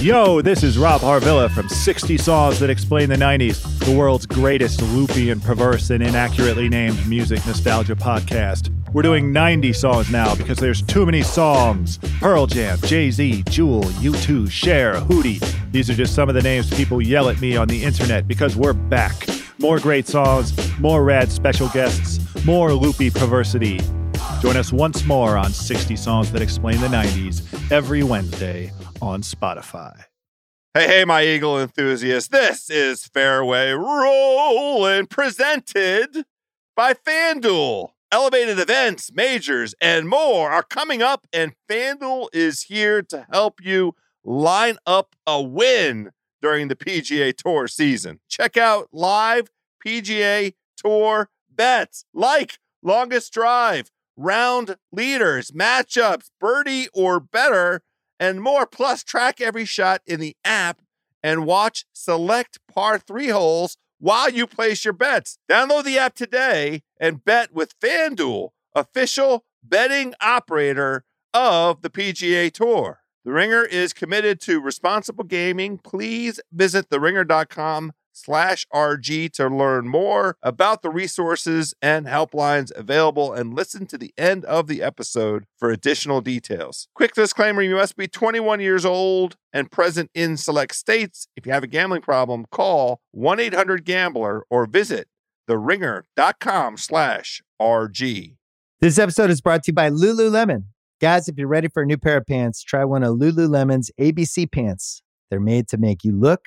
Yo, this is Rob Harvilla from 60 Songs That Explain the 90s, the world's greatest loopy and perverse and inaccurately named music nostalgia podcast. We're doing 90 songs now because there's too many songs. Pearl Jam, Jay-Z, Jewel, U2, Cher, Hootie. These are just some of the names people yell at me on the internet because we're back. More great songs, more rad special guests, more loopy perversity. Join us once more on 60 Songs That Explain the 90s every Wednesday on Spotify. Hey, my Eagle enthusiasts. This is Fairway Rollin', presented by FanDuel. Elevated events, majors, and more are coming up, and FanDuel is here to help you line up a win during the PGA Tour season. Check out live PGA Tour bets like longest drive, round leaders, matchups, birdie or better, and more. Plus, track every shot in the app and watch select par 3 holes while you place your bets. Download the app today and bet with FanDuel, official betting operator of the PGA Tour. The Ringer is committed to responsible gaming. Please visit theringer.com/RG to learn more about the resources and helplines available, and listen to the end of the episode for additional details. Quick disclaimer, you must be 21 years old and present in select states. If you have a gambling problem, call 1-800-GAMBLER or visit theringer.com/RG. This episode is brought to you by Lululemon. Guys, if you're ready for a new pair of pants, try one of Lululemon's ABC pants. They're made to make you look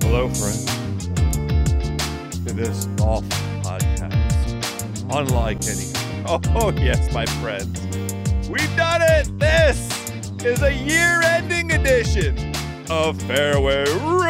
Hello, friends. This golf podcast, unlike any. Oh yes, my friends, we've done it. This is a year-ending edition of Fairway Rollin',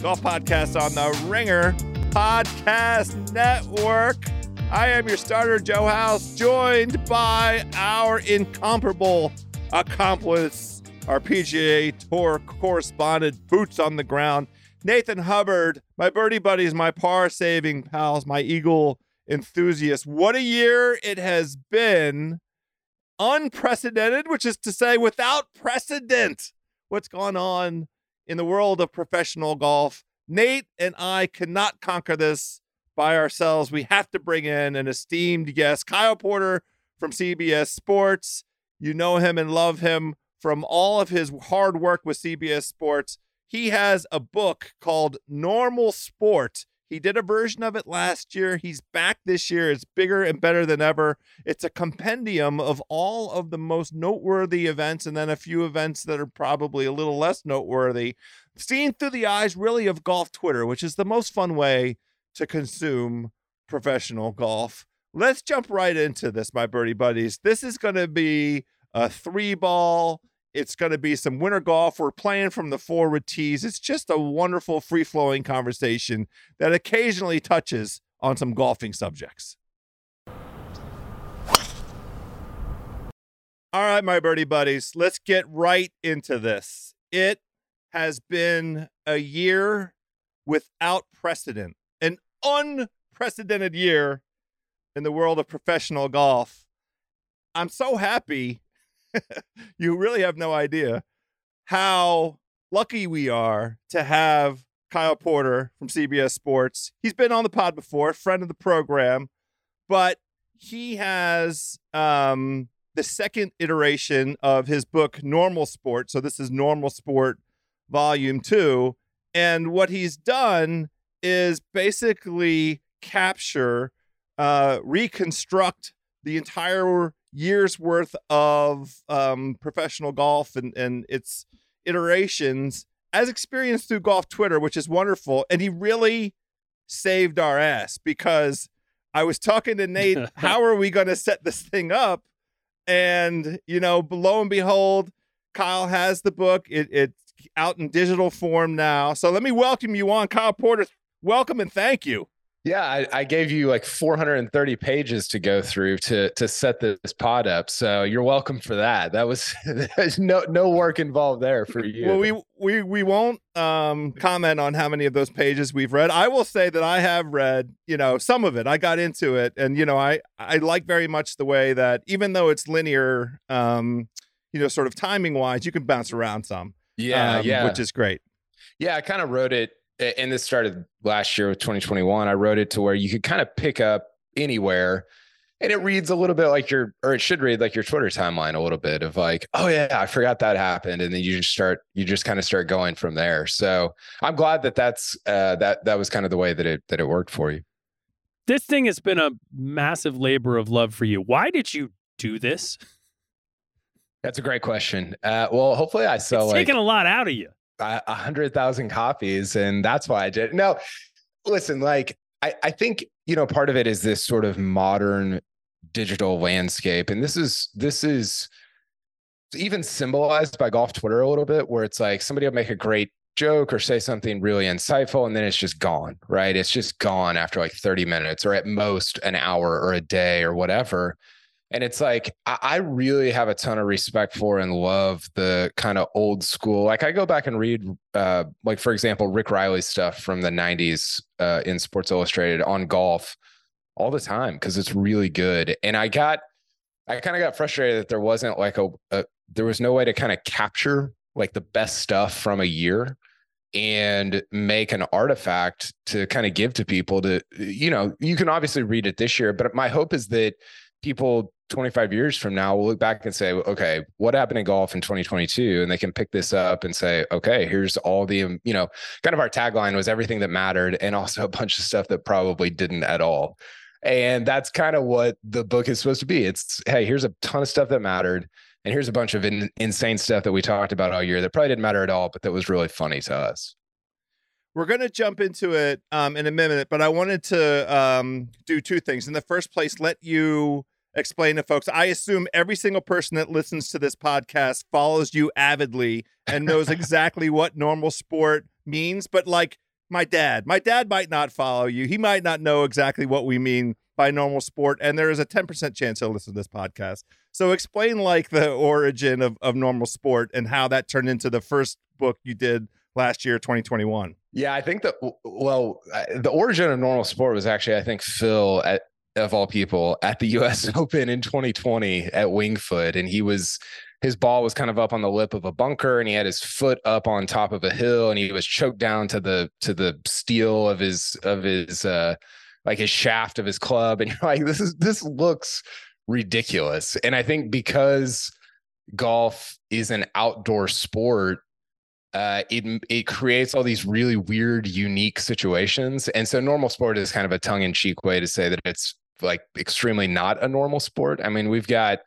golf podcast on the Ringer Podcast Network. I am your starter, Joe House, joined by our incomparable accomplice, our PGA Tour correspondent, boots on the ground, Nathan Hubbard, my birdie buddies, my par-saving pals, my Eagle enthusiasts. What a year it has been. Unprecedented, which is to say without precedent, what's gone on in the world of professional golf. Nate and I cannot conquer this by ourselves. We have to bring in an esteemed guest, Kyle Porter from CBS Sports. You know him and love him from all of his hard work with CBS Sports. He has a book called Normal Sport. He did a version of it last year. He's back this year. It's bigger and better than ever. It's a compendium of all of the most noteworthy events, and then a few events that are probably a little less noteworthy, seen through the eyes really of golf Twitter, which is the most fun way to consume professional golf. Let's jump right into this, my birdie buddies. This is going to be a 3-ball. It's going to be some winter golf. We're playing from the forward tees. It's just a wonderful, free-flowing conversation that occasionally touches on some golfing subjects. All right, my birdie buddies, let's get right into this. It has been a year without precedent, an unprecedented year in the world of professional golf. I'm so happy. You really have no idea how lucky we are to have Kyle Porter from CBS Sports. He's been on the pod before, friend of the program, but he has the second iteration of his book, Normal Sport. So this is Normal Sport Volume 2. And what he's done is basically capture, reconstruct the entire year's worth of professional golf and its iterations as experienced through golf Twitter, which is wonderful. And he really saved our ass, because I was talking to Nate, how are we going to set this thing up? And, you know, lo and behold, Kyle has the book. It's out in digital form now. So let me welcome you on, Kyle Porter. Welcome and thank you. Yeah, I gave you like 430 pages to go through to set this pod up. So you're welcome for that. That was there's no work involved there for you. Well, we won't comment on how many of those pages we've read. I will say that I have read, you know, some of it. I got into it, and you know, I like very much the way that even though it's linear, you know, sort of timing wise, you can bounce around some. Yeah, which is great. Yeah, I kind of wrote it. And this started last year with 2021. I wrote it to where you could kind of pick up anywhere, and it reads a little bit like it should read like your Twitter timeline a little bit of like, oh yeah, I forgot that happened. And then you just kind of start going from there. So I'm glad that that's, that was kind of the way that it worked for you. This thing has been a massive labor of love for you. Why did you do this? That's a great question. Well, hopefully I sell it's taking a lot out of you. 100,000 copies, and that's why I did it. No, listen, like I think, you know, part of it is this sort of modern digital landscape, and this is even symbolized by golf Twitter a little bit, where it's like somebody will make a great joke or say something really insightful, and then it's just gone, right? It's just gone after like 30 minutes or at most an hour or a day or whatever. And it's like, I really have a ton of respect for and love the kind of old school. Like I go back and read, like, for example, Rick Riley's stuff from the 90s in Sports Illustrated on golf all the time, because it's really good. And I kind of got frustrated that there wasn't like there was no way to kind of capture like the best stuff from a year and make an artifact to kind of give to people to, you know, you can obviously read it this year, but my hope is that people 25 years from now will look back and say, okay, what happened in golf in 2022? And they can pick this up and say, okay, here's all the, you know, kind of our tagline was everything that mattered and also a bunch of stuff that probably didn't at all. And that's kind of what the book is supposed to be. It's, hey, here's a ton of stuff that mattered, and here's a bunch of insane stuff that we talked about all year that probably didn't matter at all, but that was really funny to us. We're going to jump into it in a minute, but I wanted to do two things. In the first place, let you explain to folks. I assume every single person that listens to this podcast follows you avidly and knows exactly what Normal Sport means. But like my dad might not follow you. He might not know exactly what we mean by Normal Sport. And there is a 10% chance he'll listen to this podcast. So explain like the origin of Normal Sport and how that turned into the first book you did last year, 2021. Yeah, I think that, well, the origin of Normal Sport was actually, I think, Phil of all people at the US Open in 2020 at Wingfoot. And his ball was kind of up on the lip of a bunker, and he had his foot up on top of a hill, and he was choked down to the steel of his like his shaft of his club. And you're like, this looks ridiculous. And I think because golf is an outdoor sport, it creates all these really weird, unique situations. And so Normal Sport is kind of a tongue-in-cheek way to say that it's like extremely not a normal sport. I mean, we've got,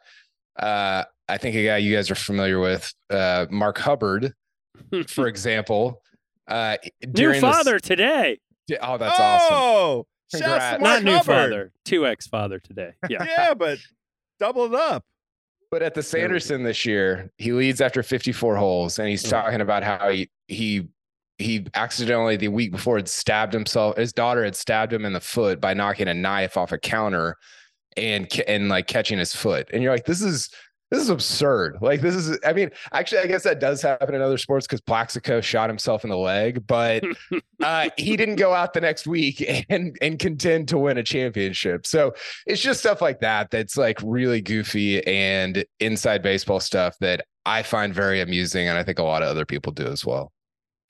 I think a guy you guys are familiar with, Mark Hubbard, for example. New father today. Oh, that's awesome. Congrats. Not new father, 2X father today. Yeah, yeah, but doubled up. But at the Sanderson this year, he leads after 54 holes, and he's talking about how he accidentally the week before had stabbed himself. His daughter had stabbed him in the foot by knocking a knife off a counter and like catching his foot. And you're like, this is absurd. Like this is, I mean, actually, I guess that does happen in other sports because Plaxico shot himself in the leg, but he didn't go out the next week and contend to win a championship. So it's just stuff like that that's like really goofy and inside baseball stuff that I find very amusing, and I think a lot of other people do as well.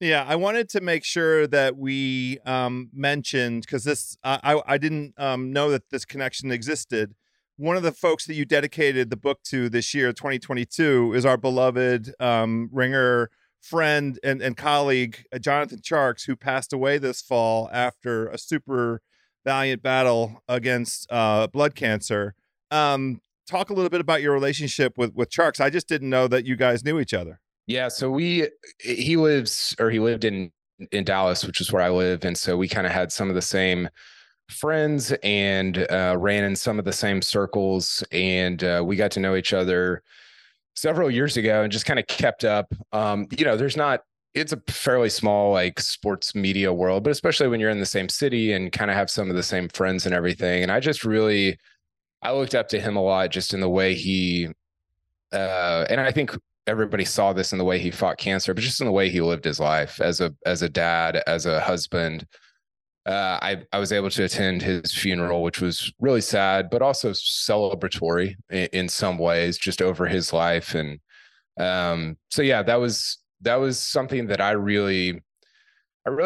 Yeah, I wanted to make sure that we mentioned, because this I didn't know that this connection existed. one of the folks that you dedicated the book to this year, 2022, is our beloved ringer friend and colleague, Jonathan Tjarks, who passed away this fall after a super valiant battle against blood cancer. Talk a little bit about your relationship with Tjarks. I just didn't know that you guys knew each other. Yeah. So he lived in Dallas, which is where I live. And so we kind of had some of the same friends and ran in some of the same circles. And we got to know each other several years ago and just kind of kept up. It's a fairly small like sports media world, but especially when you're in the same city and kind of have some of the same friends and everything. And I looked up to him a lot just in the way he, and I think everybody saw this in the way he fought cancer, but just in the way he lived his life as a dad, as a husband. I was able to attend his funeral, which was really sad, but also celebratory in some ways, just over his life. And so, yeah, that was something that I really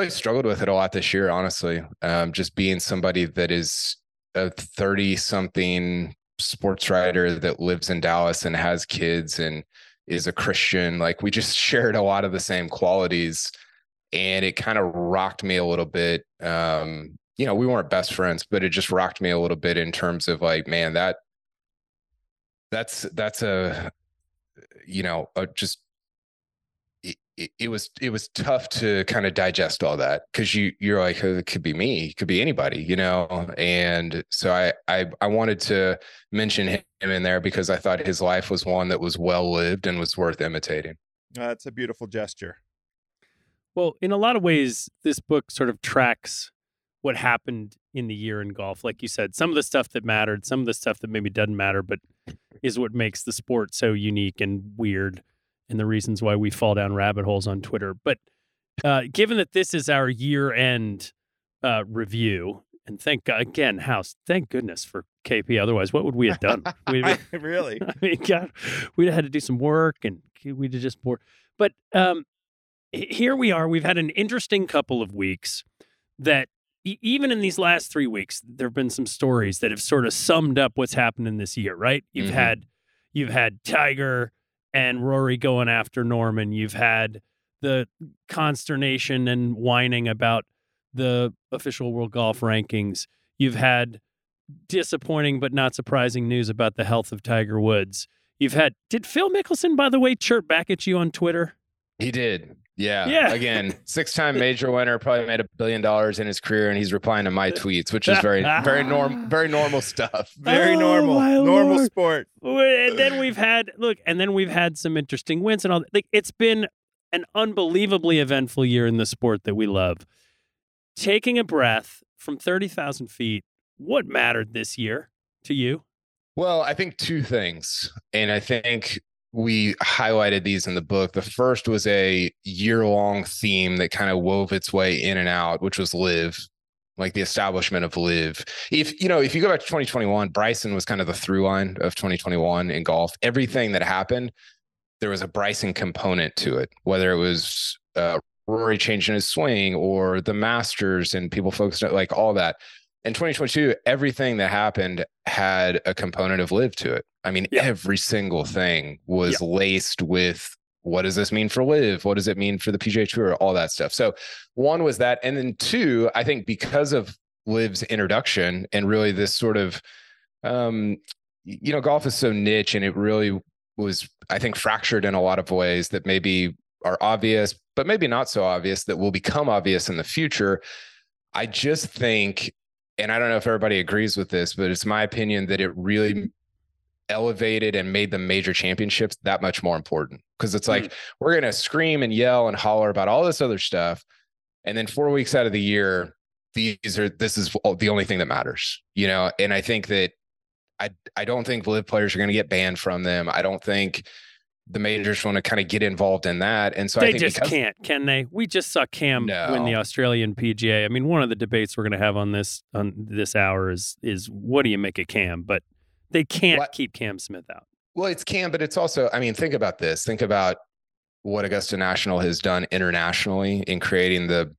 struggled with it a lot this year, honestly, just being somebody that is a 30-something sports writer that lives in Dallas and has kids and is a Christian. Like, we just shared a lot of the same qualities, and it kind of rocked me a little bit. We weren't best friends, but it just rocked me a little bit in terms of like, man, it was tough to kind of digest all that. Cause you're like, oh, it could be me, it could be anybody, you know? And so I wanted to mention him in there because I thought his life was one that was well-lived and was worth imitating. That's a beautiful gesture. Well, in a lot of ways, this book sort of tracks what happened in the year in golf. Like you said, some of the stuff that mattered, some of the stuff that maybe doesn't matter, but is what makes the sport so unique and weird, and the reasons why we fall down rabbit holes on Twitter. But given that this is our year-end review, and thank God, again, House, thank goodness for KP. Otherwise, what would we have done? Really? I mean, God, we'd have had to do some work, and we'd have just bored. But here we are. We've had an interesting couple of weeks that even in these last 3 weeks, there have been some stories that have sort of summed up what's happened in this year, right? You've had Tiger and Rory going after Norman. You've had the consternation and whining about the official world golf rankings. You've had disappointing but not surprising news about the health of Tiger Woods. You've had, did Phil Mickelson, by the way, chirp back at you on Twitter? He did. Yeah. Again, 6-time major winner, probably made $1 billion in his career, and he's replying to my tweets, which is very normal stuff. Normal sport. And then we've had some interesting wins and all that. Like, it's been an unbelievably eventful year in the sport that we love. Taking a breath from 30,000 feet, what mattered this year to you? Well, I think two things, and I think we highlighted these in the book. The first was a year-long theme that kind of wove its way in and out, which was live, like the establishment of live. If you go back to 2021, Bryson was kind of the through line of 2021 in golf. Everything that happened, there was a Bryson component to it, whether it was Rory changing his swing or the Masters and people focused on like all that. In 2022, everything that happened had a component of live to it. I mean, every single thing was laced with, what does this mean for live? What does it mean for the PGA Tour? All that stuff. So one was that. And then two, I think because of live's introduction and really this sort of, golf is so niche, and it really was, I think, fractured in a lot of ways that maybe are obvious, but maybe not so obvious, that will become obvious in the future. I just think, and I don't know if everybody agrees with this, but it's my opinion that it really elevated and made the major championships that much more important. Because it's like, we're going to scream and yell and holler about all this other stuff, and then 4 weeks out of the year, this is the only thing that matters, you know? And I think that I don't think live players are going to get banned from them. I don't think the majors want to kind of get involved in that. And so can they? We just saw Cam win the Australian PGA. I mean, one of the debates we're going to have on this hour is what do you make of Cam? But they can't keep Cam Smith out. Well, it's Cam, but it's also, I mean, think about this. Think about what Augusta National has done internationally in creating the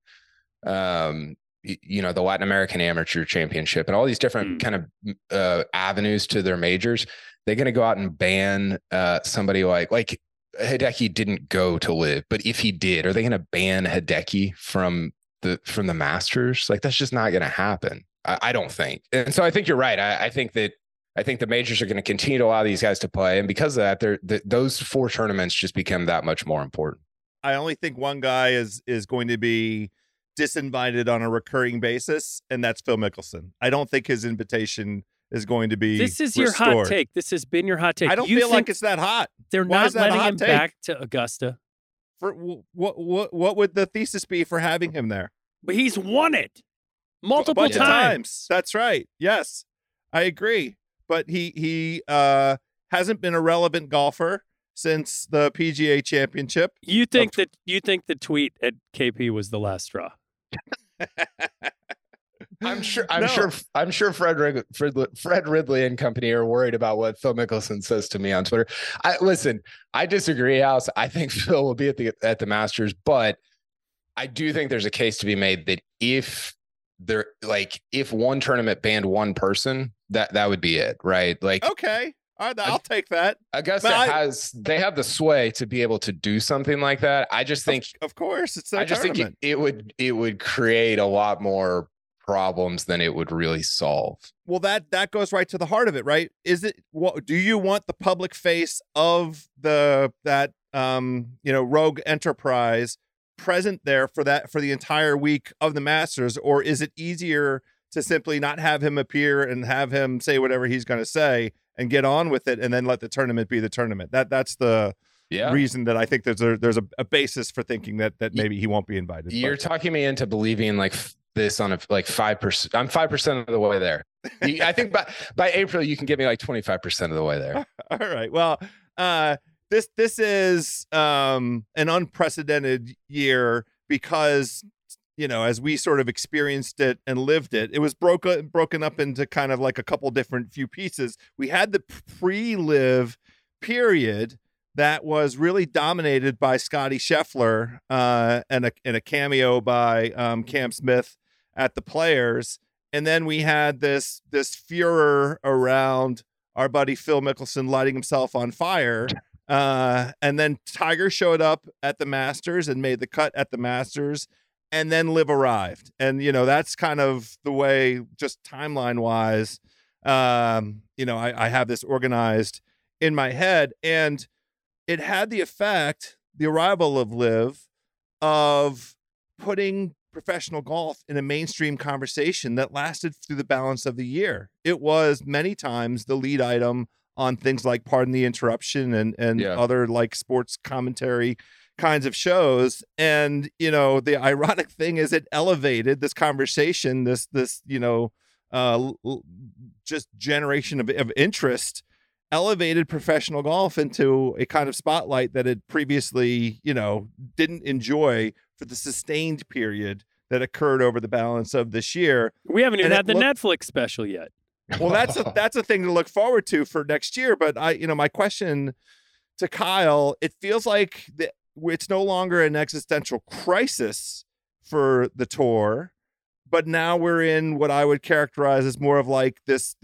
you know, the Latin American Amateur Championship and all these different kind of avenues to their majors, they're going to go out and ban somebody like Hideki didn't go to live, but if he did, are they going to ban Hideki from the Masters? Like, that's just not going to happen. I don't think. And so I think you're right. I think the majors are going to continue to allow these guys to play. And because of that, those four tournaments just become that much more important. I only think one guy is going to be disinvited on a recurring basis, and that's Phil Mickelson. I don't think his invitation is going to be restored. Your hot take. This has been your hot take. I don't feel like it's that hot. They're not letting him back to Augusta. For what would the thesis be for having him there? But he's won it multiple times. That's right. Yes, I agree. But he hasn't been a relevant golfer since the PGA Championship. You think the tweet at KP was the last straw? I'm sure Fred Ridley and company are worried about what Phil Mickelson says to me on Twitter. I disagree, House. I think Phil will be at the Masters, but I do think there's a case to be made that if one tournament banned one person, that would be it, right? Like, okay. I'll take that. Augusta they have the sway to be able to do something like that. I just think, of course, it's that tournament. Think it would create a lot more problems than it would really solve. Well, that goes right to the heart of it, right? Is it what do you want the public face of that rogue enterprise present there for the entire week of the Masters, or is it easier to simply not have him appear and have him say whatever he's going to say and get on with it, and then let the tournament be the tournament? That's the reason that I think there's a basis for thinking that maybe he won't be invited. You're talking me into believing like this on a 5%. I'm 5% of the way there. I think by April you can get me like 25% of the way there. All right. Well, this is an unprecedented year because, you know, as we sort of experienced it and lived it, it was broken up into kind of like a couple different few pieces. We had the pre-live period that was really dominated by Scotty Scheffler and a cameo by Cam Smith at the Players. And then we had this furor around our buddy Phil Mickelson lighting himself on fire. And then Tiger showed up at the Masters and made the cut at the Masters. And then Liv arrived. And, you know, that's kind of the way, just timeline wise, I have this organized in my head. And it had the effect, the arrival of Liv, of putting professional golf in a mainstream conversation that lasted through the balance of the year. It was many times the lead item on things like Pardon the Interruption and other like sports commentary kinds of shows. And, you know, the ironic thing is it elevated this conversation, just generation of interest, elevated professional golf into a kind of spotlight that it previously, you know, didn't enjoy for the sustained period that occurred over the balance of this year. We haven't even had the Netflix special yet. Well, that's a thing to look forward to for next year. But my question to Kyle, it feels like it's no longer an existential crisis for the tour, but now we're in what I would characterize as more of like this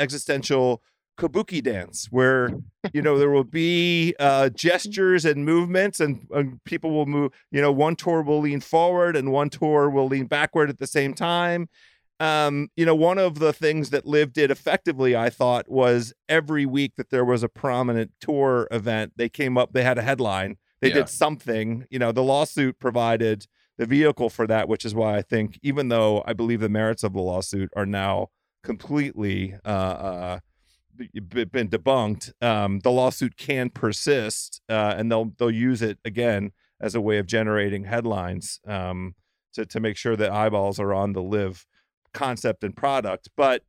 existential kabuki dance, where, you know, there will be gestures and movements, and people will move. You know, one tour will lean forward and one tour will lean backward at the same time. You know, one of the things that Liv did effectively, I thought, was every week that there was a prominent tour event, they came up, they had a headline, they did something. You know, the lawsuit provided the vehicle for that, which is why I think, even though I believe the merits of the lawsuit are now completely been debunked, the lawsuit can persist, and they'll use it again as a way of generating headlines to make sure that eyeballs are on the Liv concept and product. But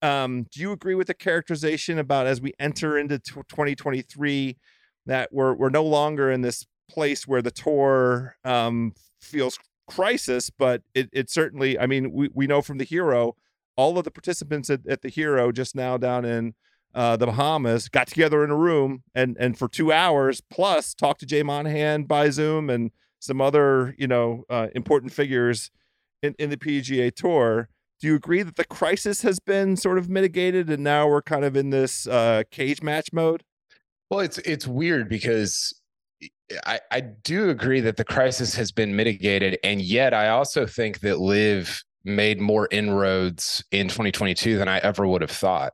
do you agree with the characterization about, as we enter into 2023, that we're no longer in this place where the tour feels crisis, but it certainly, I mean, we know from the Hero, all of the participants at the Hero just now down in the Bahamas got together in a room and for 2 hours plus talked to Jay Monahan by Zoom and some other, important figures in the PGA Tour. Do you agree that the crisis has been sort of mitigated and now we're kind of in this cage match mode? Well, it's weird because I do agree that the crisis has been mitigated. And yet I also think that LIV made more inroads in 2022 than I ever would have thought.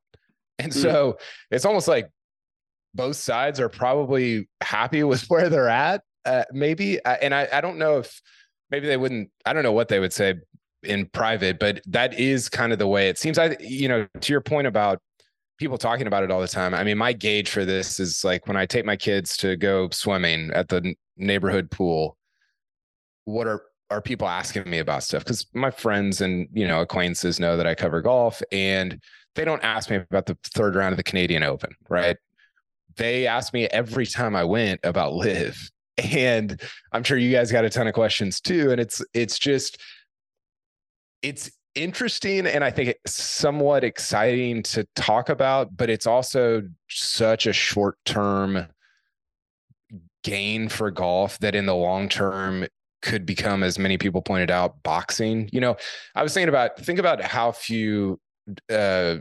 And so it's almost like both sides are probably happy with where they're at, maybe. And I don't know if maybe they wouldn't, I don't know what they would say in private, but that is kind of the way it seems. You know, to your point about people talking about it all the time. I mean, my gauge for this is like when I take my kids to go swimming at the neighborhood pool, what are people asking me about stuff? Because my friends and, you know, acquaintances know that I cover golf and they don't ask me about the third round of the Canadian Open, right? They asked me every time I went about LIV. And I'm sure you guys got a ton of questions too. And it's just, it's interesting. And I think it's somewhat exciting to talk about, but it's also such a short-term gain for golf that in the long term could become, as many people pointed out, boxing. You know, I was thinking about, think about how few like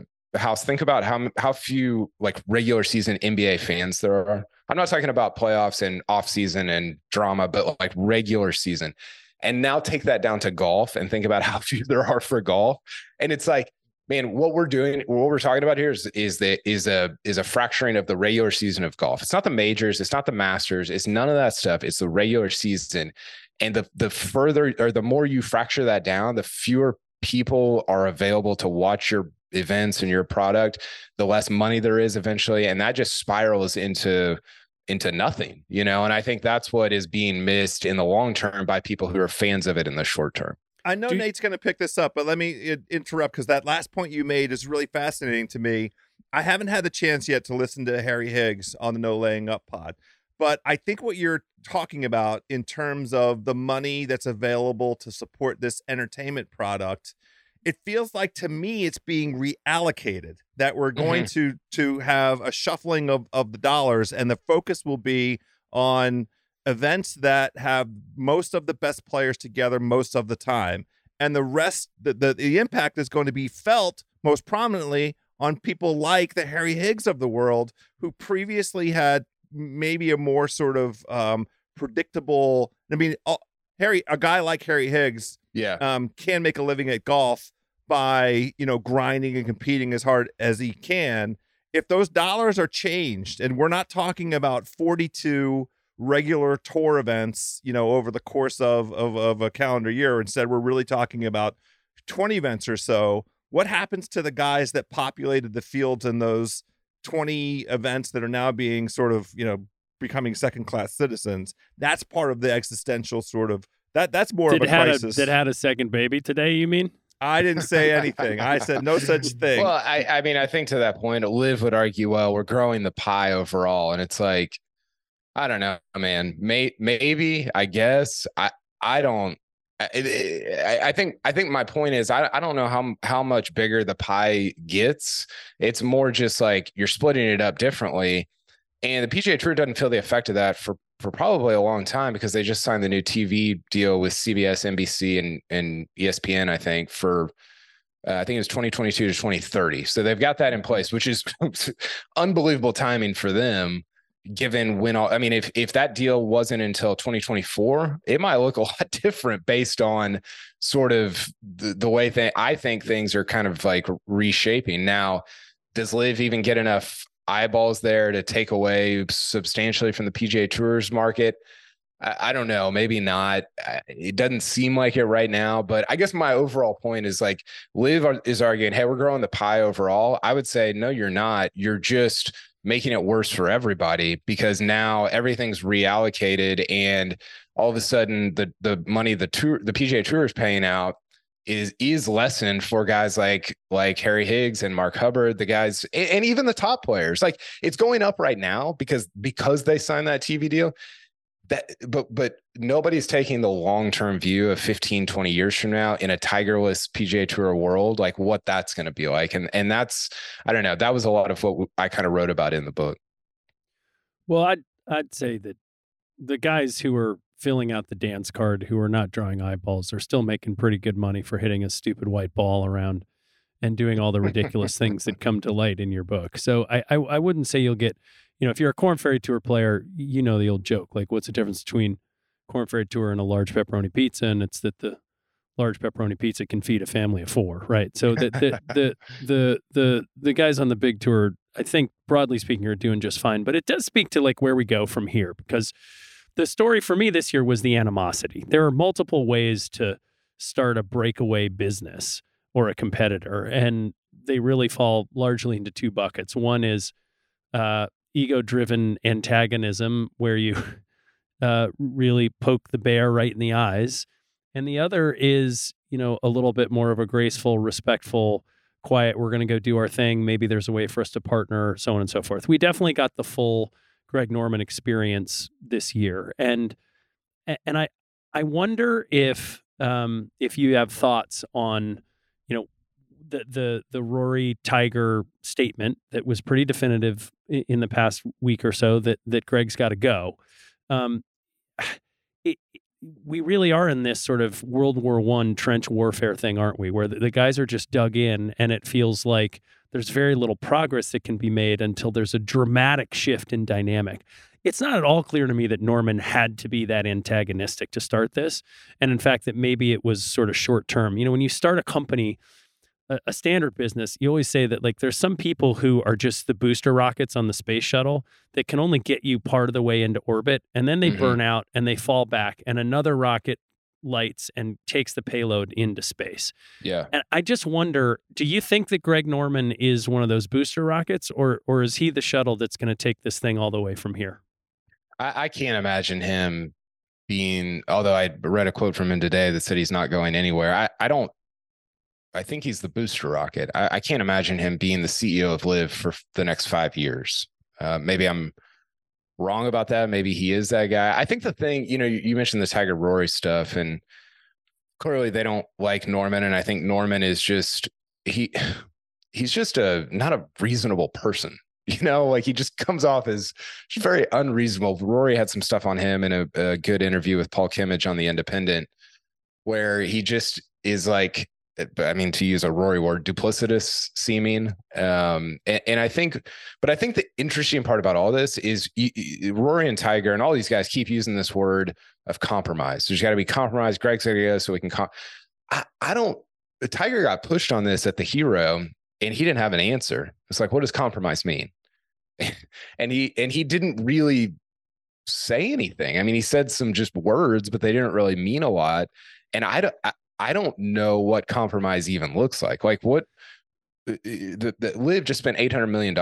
regular season NBA fans there are. I'm not talking about playoffs and off season and drama, but like regular season. And now take that down to golf and think about how few there are for golf. And it's like, man, what we're doing, what we're talking about here is a fracturing of the regular season of golf. It's not the majors. It's not the Masters. It's none of that stuff. It's the regular season. And the further, or the more you fracture that down, the fewer people are available to watch your events and your product, the less money there is eventually. And that just spirals into nothing, you know? And I think that's what is being missed in the long term by people who are fans of it in the short term. I know Nate's going to pick this up, but let me interrupt because that last point you made is really fascinating to me. I haven't had the chance yet to listen to Harry Higgs on the No Laying Up pod, but I think what you're talking about in terms of the money that's available to support this entertainment product, it feels like to me it's being reallocated, that we're going to have a shuffling of the dollars, and the focus will be on events that have most of the best players together most of the time. And the rest, the impact is going to be felt most prominently on people like the Harry Higgs of the world, who previously had maybe a more sort of predictable, I mean, a guy like Harry Higgs can make a living at golf by, you know, grinding and competing as hard as he can. If those dollars are changed, and we're not talking about 42 regular tour events, you know, over the course of a calendar year, instead we're really talking about 20 events or so, what happens to the guys that populated the fields in those 20 events that are now being sort of, you know, becoming second-class citizens? That's part of the existential sort of that's more of a crisis. That had a second baby today, you mean? I didn't say anything. I said no such thing. Well, I mean, I think to that point, Liv would argue, well, we're growing the pie overall, and it's like, I don't know, man. Maybe I guess I don't. I think my point is I don't know how much bigger the pie gets. It's more just like you're splitting it up differently. And the PGA Tour doesn't feel the effect of that for probably a long time, because they just signed the new TV deal with CBS, NBC, and ESPN, I think, for I think it's 2022 to 2030. So they've got that in place, which is unbelievable timing for them, given when all, I mean, if that deal wasn't until 2024, it might look a lot different based on sort of the way I think things are kind of like reshaping. Now, does LIV even get enough eyeballs there to take away substantially from the PGA Tour's market? I don't know, maybe not. It doesn't seem like it right now, but I guess my overall point is like LIV is arguing, hey, we're growing the pie overall. I would say, no, you're not. You're just making it worse for everybody, because now everything's reallocated, and all of a sudden the money the PGA Tour is paying out is lessened for guys like Harry Higgs and Mark Hubbard, the guys, and even the top players. Like, it's going up right now because they signed that TV deal, but nobody's taking the long-term view of 15, 20 years from now in a Tigerless PGA Tour world, like what that's going to be like. And that's, I don't know, that was a lot of what I kind of wrote about in the book. Well, I'd say that the guys who are filling out the dance card who are not drawing eyeballs. They're still making pretty good money for hitting a stupid white ball around and doing all the ridiculous things that come to light in your book. So I wouldn't say you'll get, you know, if you're a Corn Ferry Tour player, you know the old joke, like what's the difference between Corn Ferry Tour and a large pepperoni pizza? And it's that the large pepperoni pizza can feed a family of four, right? So the guys on the big tour, I think, broadly speaking, are doing just fine. But it does speak to like where we go from here, because the story for me this year was the animosity. There are multiple ways to start a breakaway business or a competitor, and they really fall largely into two buckets. One is ego-driven antagonism, where you really poke the bear right in the eyes. And the other is, you know, a little bit more of a graceful, respectful, quiet, we're going to go do our thing. Maybe there's a way for us to partner, so on and so forth. We definitely got the full Greg Norman experience this year. And I wonder if you have thoughts on, you know, the Rory Tiger statement that was pretty definitive in the past week or so that Greg's got to go. We really are in this sort of World War I trench warfare thing, aren't we? Where the guys are just dug in, and it feels like there's very little progress that can be made until there's a dramatic shift in dynamic. It's not at all clear to me that Norman had to be that antagonistic to start this. And in fact, that maybe it was sort of short term. You know, when you start a company, a standard business, you always say that like there's some people who are just the booster rockets on the space shuttle that can only get you part of the way into orbit, and then they burn out and they fall back, and another rocket lights and takes the payload into space. Yeah. And I just wonder, do you think that Greg Norman is one of those booster rockets, or is he the shuttle that's going to take this thing all the way from here? I can't imagine him being, although I read a quote from him today that said he's not going anywhere. I think he's the booster rocket. I can't imagine him being the CEO of LIV for the next 5 years. Maybe I'm wrong about that. Maybe he is that guy. I think the thing, you know, you mentioned the Tiger Rory stuff, and clearly they don't like Norman. And I think Norman is just, he's just not a reasonable person. You know, like he just comes off as very unreasonable. Rory had some stuff on him in a good interview with Paul Kimmage on The Independent, where he just is like, I mean, to use a Rory word, duplicitous seeming. And I think the interesting part about all this is Rory and Tiger and all these guys keep using this word of compromise. There's got to be compromise. Greg's got to go so we can Tiger got pushed on this at the Hero, and he didn't have an answer. It's like, what does compromise mean? and he didn't really say anything. I mean, he said some just words, but they didn't really mean a lot. And I don't know what compromise even looks like. Like what the LIV just spent $800 million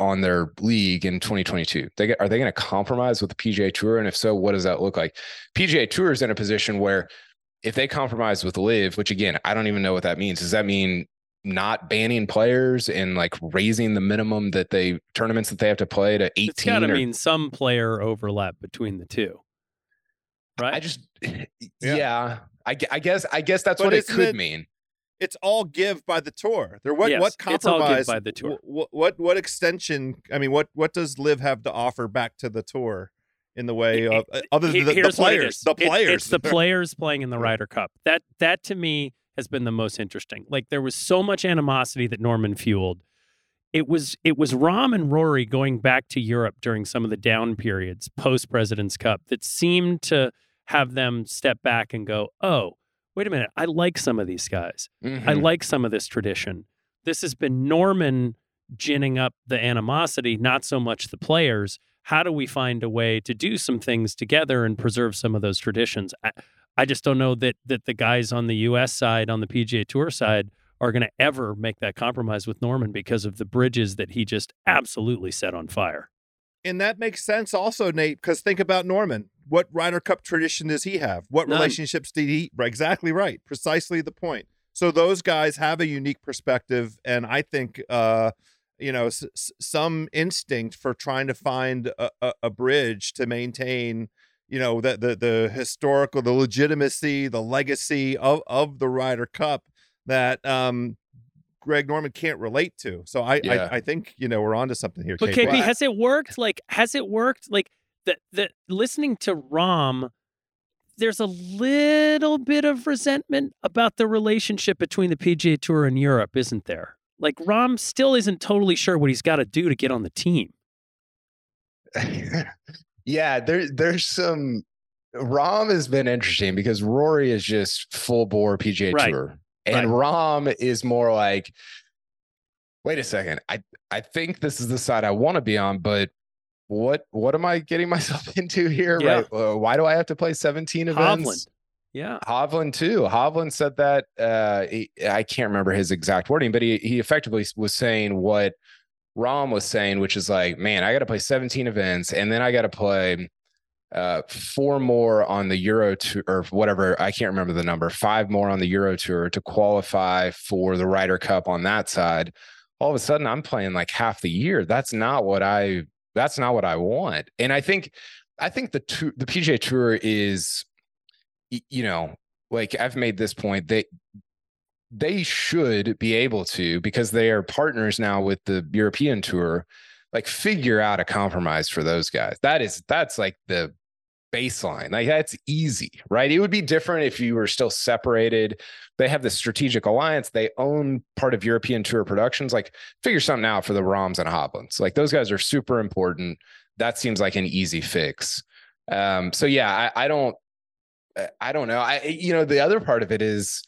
on their league in 2022. Are they going to compromise with the PGA Tour? And if so, what does that look like? PGA Tour is in a position where if they compromise with LIV, which again, I don't even know what that means. Does that mean not banning players and like raising the minimum that they tournaments that they have to play to 18? It's got to mean some player overlap between the two, right? Yeah. I guess that's what it could mean. It's all give by the tour. What compromise? It's all give by the tour. What extension? I mean, what does LIV have to offer back to the tour in the way of other than the players? The players. It's the players playing in the Ryder Cup. That to me has been the most interesting. Like there was so much animosity that Norman fueled. It was Rom and Rory going back to Europe during some of the down periods post President's Cup that seemed to have them step back and go, oh, wait a minute. I like some of these guys. Mm-hmm. I like some of this tradition. This has been Norman ginning up the animosity, not so much the players. How do we find a way to do some things together and preserve some of those traditions? I just don't know that the guys on the U.S. side, on the PGA Tour side, are going to ever make that compromise with Norman because of the bridges that he just absolutely set on fire. And that makes sense also, Nate, because think about Norman. What Ryder Cup tradition does he have? What None. Relationships did he? Exactly right. Precisely the point. So those guys have a unique perspective. And I think, some instinct for trying to find a bridge to maintain, you know, the historical, the legitimacy, the legacy of the Ryder Cup that, Greg Norman can't relate to. So I think, you know, we're onto something here. But KP, has it worked? Like, that listening to Rom, there's a little bit of resentment about the relationship between the PGA Tour and Europe, isn't there? Like, Rom still isn't totally sure what he's got to do to get on the team. Yeah, there's some... Rom has been interesting because Rory is just full bore PGA Tour. And Rom is more like, wait a second, I think this is the side I want to be on, but what am I getting myself into here? Yeah. Right? Why do I have to play 17 events? Hovland. Yeah. Hovland too. Hovland said that, I can't remember his exact wording, but he effectively was saying what Rom was saying, which is like, man, I got to play 17 events and then I got to play 4 more on the Euro Tour or whatever. I can't remember the number, 5 more on the Euro Tour to qualify for the Ryder Cup on that side. All of a sudden I'm playing like half the year. That's not what I want. And I think the PGA Tour is, you know, like I've made this point, they should be able to, because they are partners now with the European Tour, like figure out a compromise for those guys. That's like the baseline. Like that's easy, right? It would be different if you were still separated. They have this strategic alliance. They own part of European Tour productions. Like figure something out for the Roms and Hovlands. Like those guys are super important. That seems like an easy fix. So yeah, I don't know. The other part of it is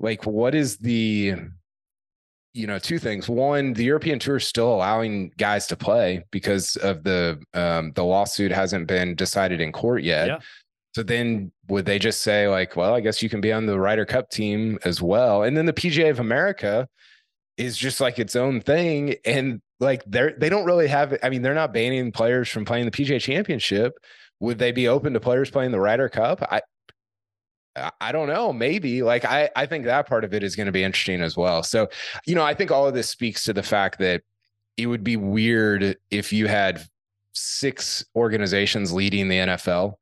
like, what is the, you know, two things. One, the European Tour is still allowing guys to play because of the lawsuit hasn't been decided in court yet. Yeah. So then would they just say like, well, I guess you can be on the Ryder Cup team as well. And then the PGA of America is just like its own thing. And like, they don't really have, I mean, they're not banning players from playing the PGA Championship. Would they be open to players playing the Ryder Cup? I don't know. Maybe like, I think that part of it is going to be interesting as well. So, you know, I think all of this speaks to the fact that it would be weird if you had 6 organizations leading the NFL,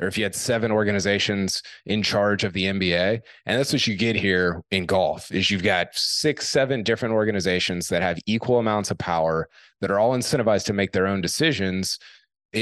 or if you had 7 organizations in charge of the NBA. And that's what you get here in golf is you've got 6, 7 different organizations that have equal amounts of power that are all incentivized to make their own decisions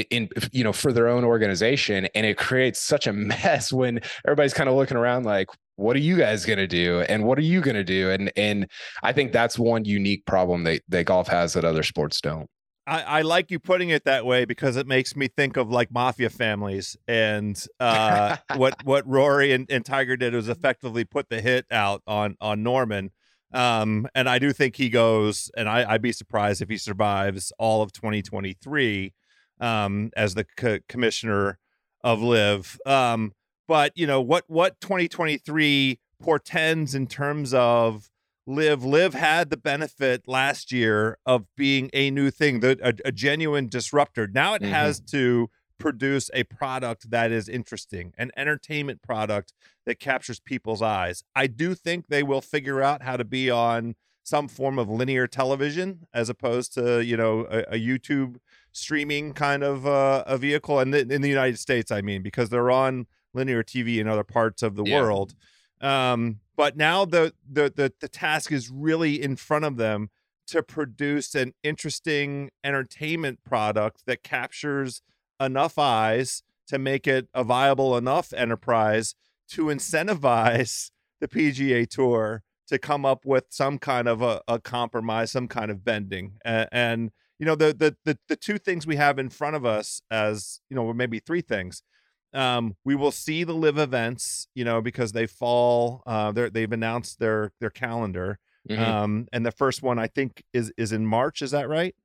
in, you know, for their own organization. And it creates such a mess when everybody's kind of looking around like, what are you guys going to do? And what are you going to do? And I think that's one unique problem that golf has that other sports don't. I like you putting it that way because it makes me think of like mafia families and what Rory and Tiger did was effectively put the hit out on Norman. And I do think he goes, and I'd be surprised if he survives all of 2023. As the commissioner of LIV. But you know what 2023 portends in terms of LIV. LIV had the benefit last year of being a new thing, a genuine disruptor. Now it has to produce a product that is interesting, an entertainment product that captures people's eyes. I do think they will figure out how to be on some form of linear television as opposed to, you know, a YouTube streaming kind of a vehicle, and in the United States, I mean, because they're on linear TV in other parts of the world. But now the task is really in front of them to produce an interesting entertainment product that captures enough eyes to make it a viable enough enterprise to incentivize the PGA Tour to come up with some kind of a compromise, some kind of bending, and you know, the two things we have in front of us as, you know, maybe 3 things. We will see the live events, you know, because they fall, they've announced their calendar. And the first one I think is in March. Is that right?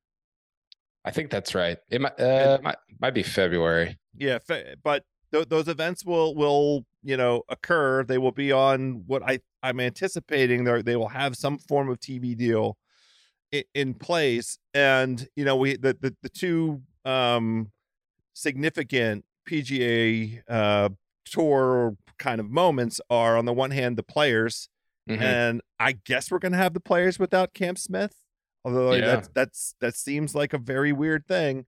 I think that's right. It might be February. Yeah. But those events will, you know, occur. They will be on what I'm anticipating they will have some form of TV deal in place. And you know, we the 2 significant PGA Tour kind of moments are, on the one hand, the Players, and I guess we're gonna have the Players without Cam Smith, although that seems like a very weird thing.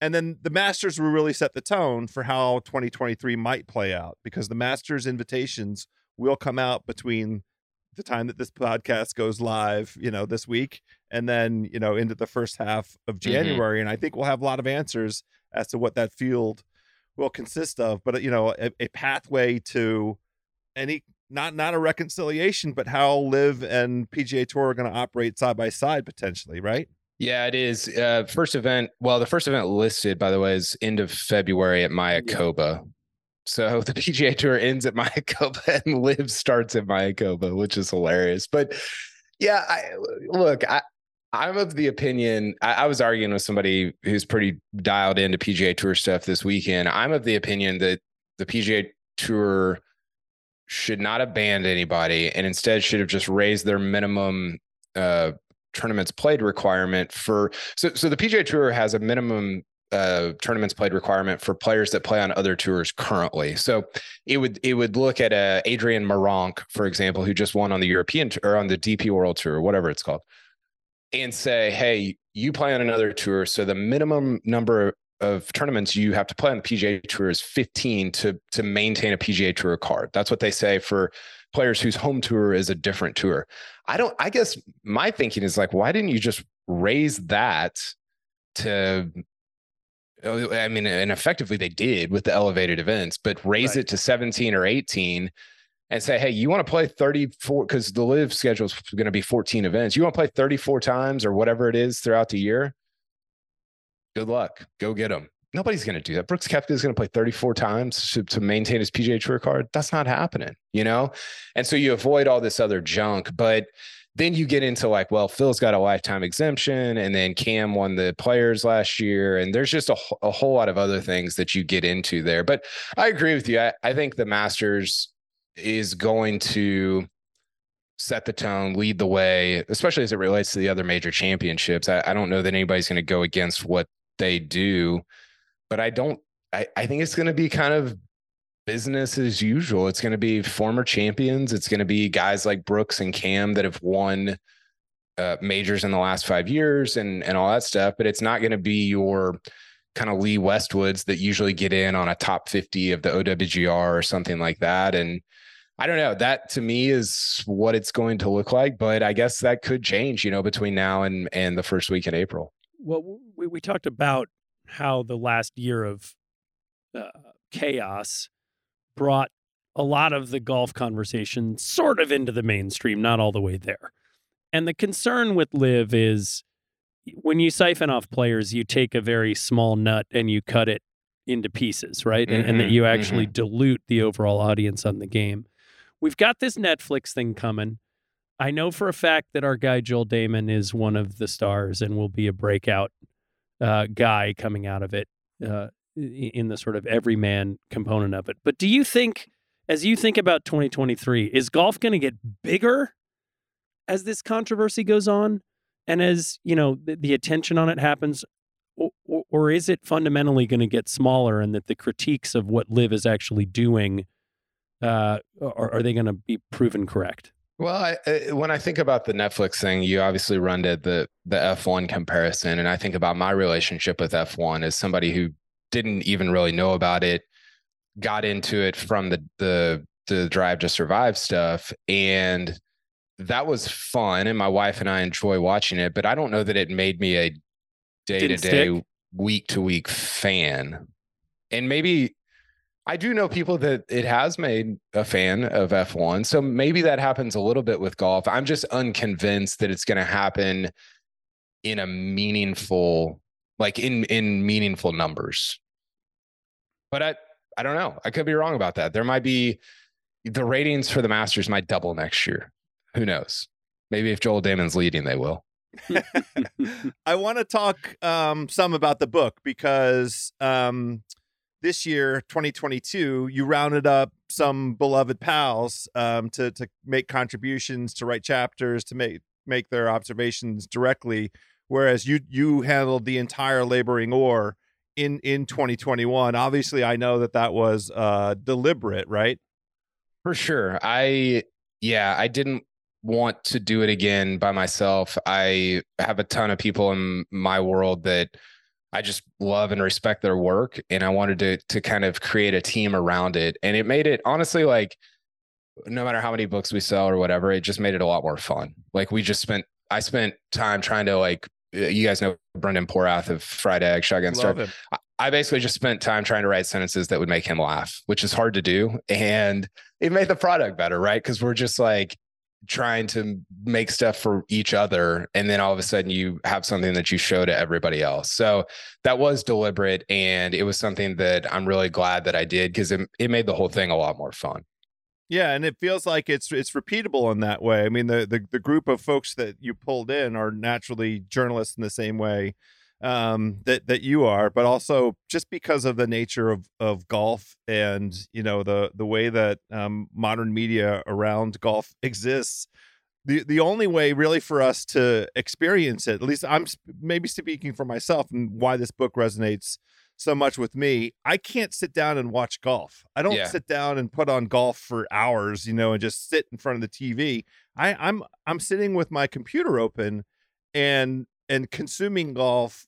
And then the Masters will really set the tone for how 2023 might play out, because the Masters invitations will come out between the time that this podcast goes live, you know, this week, and then, you know, into the first half of January. And I think we'll have a lot of answers as to what that field will consist of. But, you know, a pathway to any, not a reconciliation, but how LIV and PGA Tour are going to operate side by side potentially, right? Yeah, it is. First event. Well, the first event listed, by the way, is end of February at Mayakoba. So the PGA Tour ends at Mayakoba and LIV starts at Mayakoba, which is hilarious. But yeah, I'm of the opinion, I was arguing with somebody who's pretty dialed into PGA Tour stuff this weekend. I'm of the opinion that the PGA Tour should not have banned anybody and instead should have just raised their minimum tournaments played requirement for, so the PGA Tour has a minimum tournaments played requirement for players that play on other tours currently. So it would look at Adrian Maronk, for example, who just won on the European or on the DP World Tour, whatever it's called, and say, hey, you play on another tour, so the minimum number of tournaments you have to play on the PGA Tour is 15 to maintain a PGA Tour card. That's what they say for players whose home tour is a different tour. I guess my thinking is like, why didn't you just raise that to, I mean, and effectively they did with the elevated events, but raise it to 17 or 18 and say, hey, you want to play 34, because the LIV schedule is going to be 14 events. You want to play 34 times or whatever it is throughout the year? Good luck. Go get them. Nobody's going to do that. Brooks Koepka is going to play 34 times to maintain his PGA Tour card. That's not happening, you know? And so you avoid all this other junk, but then you get into like, well, Phil's got a lifetime exemption, and then Cam won the Players last year. And there's just a whole lot of other things that you get into there. But I agree with you. I think the Masters is going to set the tone, lead the way, especially as it relates to the other major championships. I don't know that anybody's going to go against what they do, but I think it's going to be kind of business as usual. It's going to be former champions. It's going to be guys like Brooks and Cam that have won majors in the last 5 years and all that stuff, but it's not going to be your kind of Lee Westwoods that usually get in on a top 50 of the OWGR or something like that. And I don't know, that to me is what it's going to look like, but I guess that could change, you know, between now and the first week in April. Well, we talked about how the last year of chaos brought a lot of the golf conversation sort of into the mainstream, not all the way there. And the concern with LIV is when you siphon off players, you take a very small nut and you cut it into pieces, right? Mm-hmm, and that you actually dilute the overall audience on the game. We've got this Netflix thing coming. I know for a fact that our guy Joel Damon is one of the stars and will be a breakout guy coming out of it in the sort of everyman component of it. But do you think, as you think about 2023, is golf going to get bigger as this controversy goes on? And as, you know, the attention on it happens, or is it fundamentally going to get smaller and that the critiques of what LIV is actually doing, are they going to be proven correct? Well, when I think about the Netflix thing, you obviously run to the F1 comparison. And I think about my relationship with F1 as somebody who didn't even really know about it, got into it from the Drive to Survive stuff. And that was fun. And my wife and I enjoy watching it, but I don't know that it made me a day-to-day, week-to-week fan. And maybe I do know people that it has made a fan of F1. So maybe that happens a little bit with golf. I'm just unconvinced that it's going to happen in a meaningful, like in meaningful numbers. But I don't know. I could be wrong about that. There might be, the ratings for the Masters might double next year. Who knows? Maybe if Joel Damon's leading, they will. I want to talk some about the book because this year, 2022, you rounded up some beloved pals to make contributions, to write chapters, to make their observations directly, whereas you handled the entire laboring oar in 2021. Obviously, I know that was deliberate, right? For sure. I didn't want to do it again by myself. I have a ton of people in my world that I just love and respect their work. And I wanted to kind of create a team around it. And it made it, honestly, like no matter how many books we sell or whatever, it just made it a lot more fun. Like I spent time trying to like you guys know Brendan Porath of Fried Egg, Shotgun Star. I basically just spent time trying to write sentences that would make him laugh, which is hard to do. And it made the product better, right? Because we're just like trying to make stuff for each other. And then all of a sudden you have something that you show to everybody else. So that was deliberate. And it was something that I'm really glad that I did, because it made the whole thing a lot more fun. Yeah, and it feels like it's repeatable in that way. I mean, the group of folks that you pulled in are naturally journalists in the same way that you are, but also just because of the nature of golf and, you know, the way that modern media around golf exists. The only way really for us to experience it, at least I'm maybe speaking for myself and why this book resonates so much with me, I can't sit down and watch golf. I don't sit down and put on golf for hours, you know, and just sit in front of the TV. I'm sitting with my computer open and consuming golf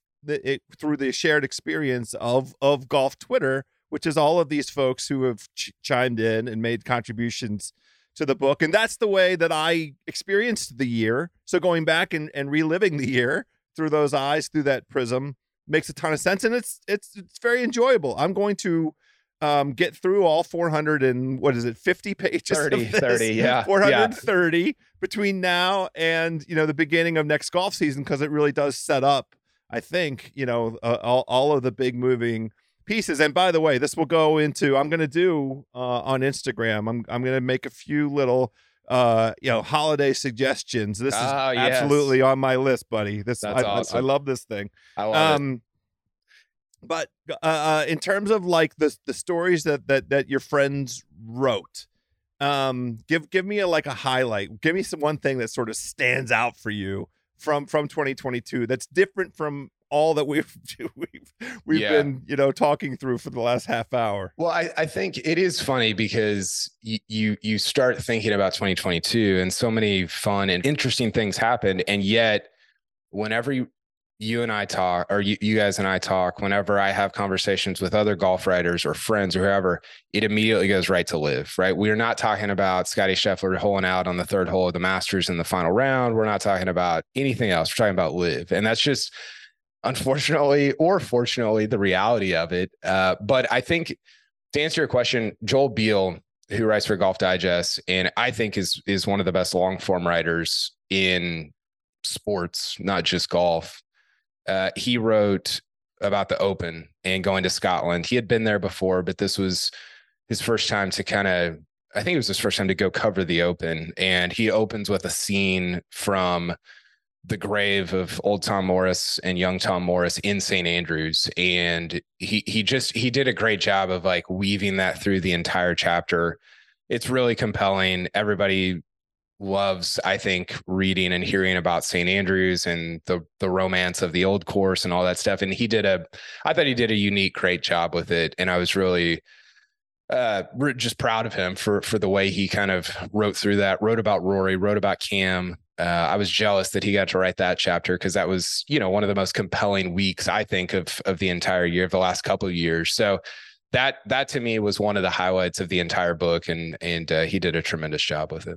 through the shared experience of golf Twitter, which is all of these folks who have chimed in and made contributions to the book. And that's the way that I experienced the year. So going back and reliving the year through those eyes, through that prism, makes a ton of sense, and it's very enjoyable. I'm going to get through all 400 and what is it, 50 pages? 430 between now and, you know, the beginning of next golf season, because it really does set up, I think, you know, all of the big moving pieces. And by the way, this will go into, I'm going to do on Instagram. I'm going to make a few little holiday suggestions. This is absolutely on my list, buddy. Awesome. I love this thing. I love it. But in terms of like the stories that your friends wrote, give me a highlight. Give me one thing that sort of stands out for you from 2022 that's different from all that we've been, you know, talking through for the last half hour. Well, I think it is funny because you start thinking about 2022 and so many fun and interesting things happened. And yet whenever you and I talk, or you guys and I talk, whenever I have conversations with other golf writers or friends or whoever, it immediately goes right to live, right? We're not talking about Scotty Scheffler holing out on the third hole of the Masters in the final round. We're not talking about anything else. We're talking about live. And that's just, unfortunately or fortunately, the reality of it. But I think to answer your question, Joel Beal, who writes for Golf Digest, and I think is one of the best long form writers in sports, not just golf. He wrote about the Open and going to Scotland. He had been there before, but this was his first time to go cover the Open. And he opens with a scene from the grave of old Tom Morris and young Tom Morris in St. Andrews. And he did a great job of like weaving that through the entire chapter. It's really compelling. Everybody loves, I think, reading and hearing about St. Andrews and the romance of the old course and all that stuff. And I thought he did a unique, great job with it. And I was really just proud of him for the way he kind of wrote through that, wrote about Rory, wrote about Cam. I was jealous that he got to write that chapter, because that was, you know, one of the most compelling weeks, I think, of the entire year, of the last couple of years. So that to me was one of the highlights of the entire book, and he did a tremendous job with it.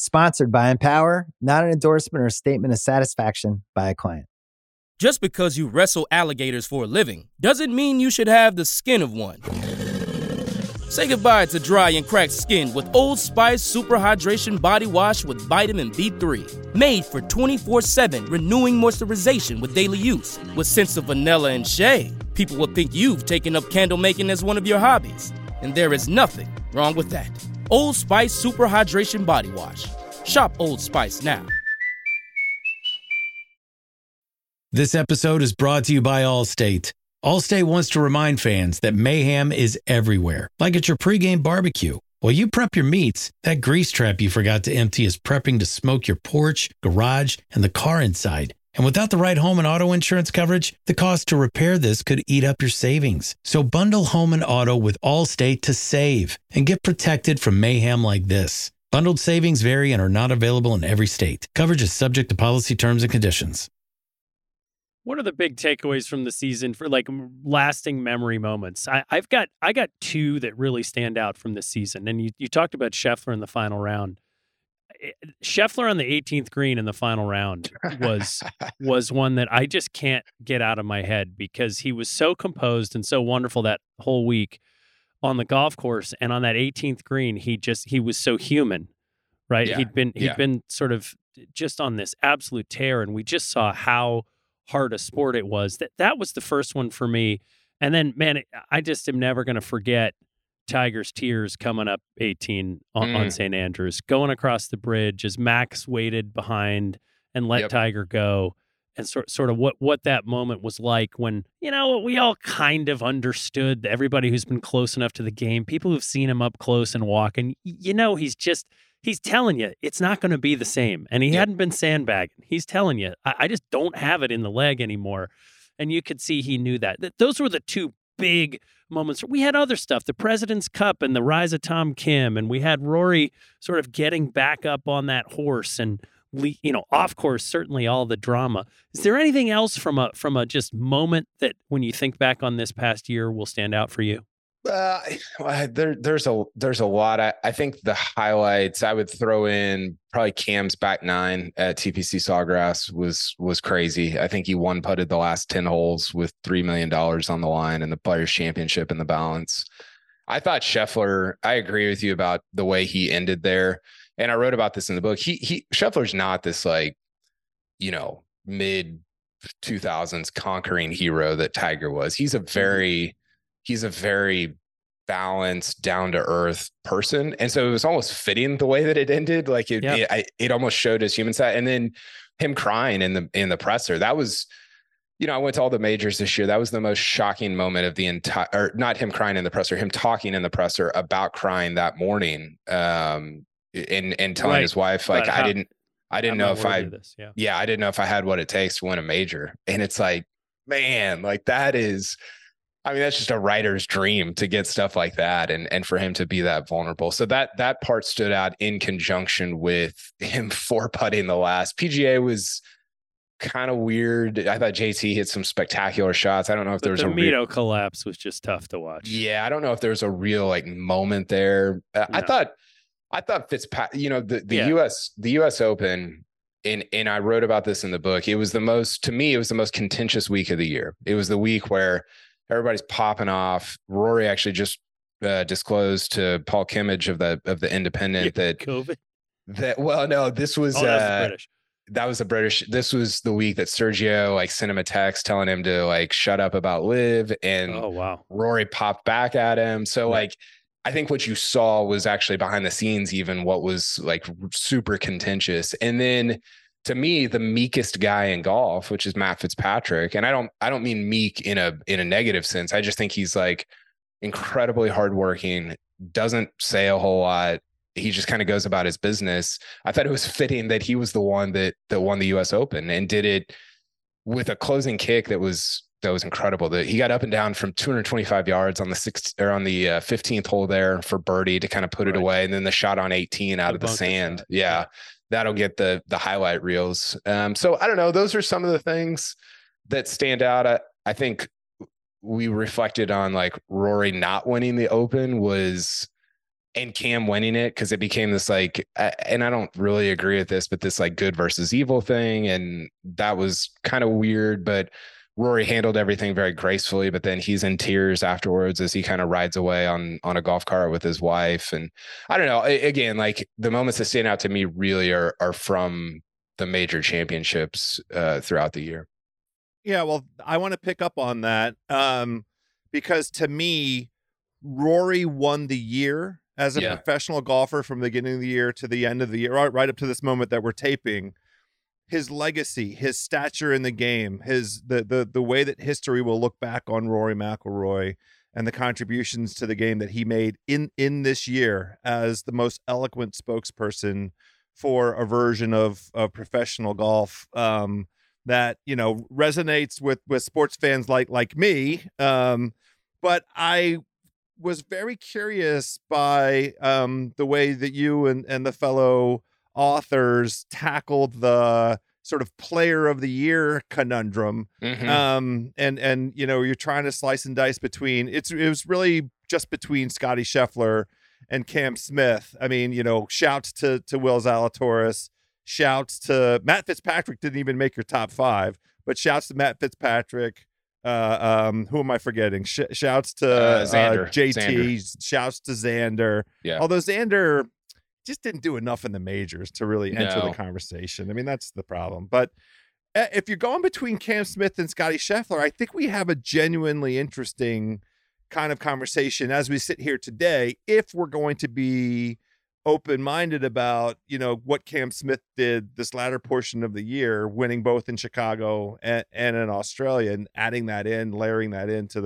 Sponsored by Empower, not an endorsement or a statement of satisfaction by a client. Just because you wrestle alligators for a living doesn't mean you should have the skin of one. Say goodbye to dry and cracked skin with Old Spice Super Hydration Body Wash with Vitamin B3. Made for 24/7 renewing moisturization with daily use. With scents of vanilla and shea, people will think you've taken up candle making as one of your hobbies. And there is nothing wrong with that. Old Spice Super Hydration Body Wash. Shop Old Spice now. This episode is brought to you by Allstate. Allstate wants to remind fans that mayhem is everywhere, like at your pregame barbecue. While you prep your meats, that grease trap you forgot to empty is prepping to smoke your porch, garage, and the car inside, And without the right home and auto insurance coverage, the cost to repair this could eat up your savings. So bundle home and auto with Allstate to save and get protected from mayhem like this. Bundled savings vary and are not available in every state. Coverage is subject to policy terms and conditions. What are the big takeaways from the season for like lasting memory moments? I've got two that really stand out from this season. And you talked about Scheffler in the final round. Scheffler on the 18th green in the final round was one that I just can't get out of my head because he was so composed and so wonderful that whole week on the golf course. And on that 18th green, he was so human, right? Yeah, he'd been sort of just on this absolute tear. And we just saw how hard a sport it was. That was the first one for me. And then, man, I just am never going to forget Tiger's tears coming up 18 on St. Andrews, going across the bridge as Max waited behind and let Tiger go, and sort of what that moment was like when, you know, we all kind of understood, everybody who's been close enough to the game, people who've seen him up close and walk, and you know, he's telling you, it's not going to be the same. And he hadn't been sandbagging. He's telling you, I just don't have it in the leg anymore. And you could see he knew that. Those were the two big moments. We had other stuff, the President's Cup and the rise of Tom Kim. And we had Rory sort of getting back up on that horse and, you know, off course, certainly all the drama. Is there anything else from a just moment that when you think back on this past year will stand out for you? There's a lot. I think the highlights I would throw in probably Cam's back nine at TPC Sawgrass was crazy. I think he one putted the last 10 holes with $3 million on the line and the Players Championship in the balance. I thought Scheffler, I agree with you about the way he ended there. And I wrote about this in the book. Scheffler's not this like, you know, mid 2000s conquering hero that Tiger was. He's a very balanced, down-to-earth person. And so it was almost fitting the way that it ended. Like it almost showed his human side. And then him crying in the presser. That was, you know, I went to all the majors this year. That was the most shocking moment of the entire, or not him crying in the presser, him talking in the presser about crying that morning. And telling his wife, like, I didn't know if I had what it takes to win a major. And it's like, man, like that is, I mean, that's just a writer's dream to get stuff like that and for him to be that vulnerable. So that part stood out in conjunction with him four-putting the last. PGA was kind of weird. I thought JT hit some spectacular shots. I don't know if there was a real collapse was just tough to watch. Yeah, I don't know if there was a real like moment there. No. I thought Fitzpatrick, you know, the US Open, and I wrote about this in the book. It was the most contentious week of the year. It was the week where everybody's popping off. Rory actually just disclosed to Paul Kimmage of the Independent that COVID. That was the British. This was the week that Sergio like sent him a text telling him to like shut up about Liv, and Rory popped back at him. So like I think what you saw was actually behind the scenes even what was like super contentious, and then. To me, the meekest guy in golf, which is Matt Fitzpatrick. And I don't mean meek in a negative sense. I just think he's like incredibly hardworking, doesn't say a whole lot. He just kind of goes about his business. I thought it was fitting that he was the one that won the US Open and did it with a closing kick that was incredible. That he got up and down from 225 yards on the 15th hole there for birdie to kind of put it away. And then the shot on 18 out of the sand. Yeah. That'll get the highlight reels. So I don't know. Those are some of the things that stand out. I think we reflected on like Rory not winning the Open and Cam winning it. Cause it became this like, and I don't really agree with this, but this like good versus evil thing. And that was kind of weird, but Rory handled everything very gracefully, but then he's in tears afterwards as he kind of rides away on a golf cart with his wife. And I don't know, again, like the moments that stand out to me really are from the major championships throughout the year. Yeah, well, I want to pick up on that because to me, Rory won the year as a professional golfer from the beginning of the year to the end of the year, right up to this moment that we're taping. His legacy, his stature in the game, the way that history will look back on Rory McIlroy and the contributions to the game that he made in this year as the most eloquent spokesperson for a version of professional golf that, you know, resonates with sports fans like me. But I was very curious by the way that you and the fellow authors tackled the sort of player of the year conundrum. Mm-hmm. And you know, you're trying to slice and dice between it was really just between Scotty Scheffler and Cam Smith. I mean, you know, shouts to Will Zalatoris, shouts to Matt Fitzpatrick, didn't even make your top five, but shouts to Matt Fitzpatrick. Who am I forgetting? Shouts to JT, Xander. Shouts to Xander. Yeah. Although Xander just didn't do enough in the majors to really enter the conversation. I mean, that's the problem. But if you're going between Cam Smith and Scotty Scheffler, I think we have a genuinely interesting kind of conversation as we sit here today, if we're going to be open-minded about, you know, what Cam Smith did this latter portion of the year, winning both in Chicago and in Australia, and adding that in, layering that into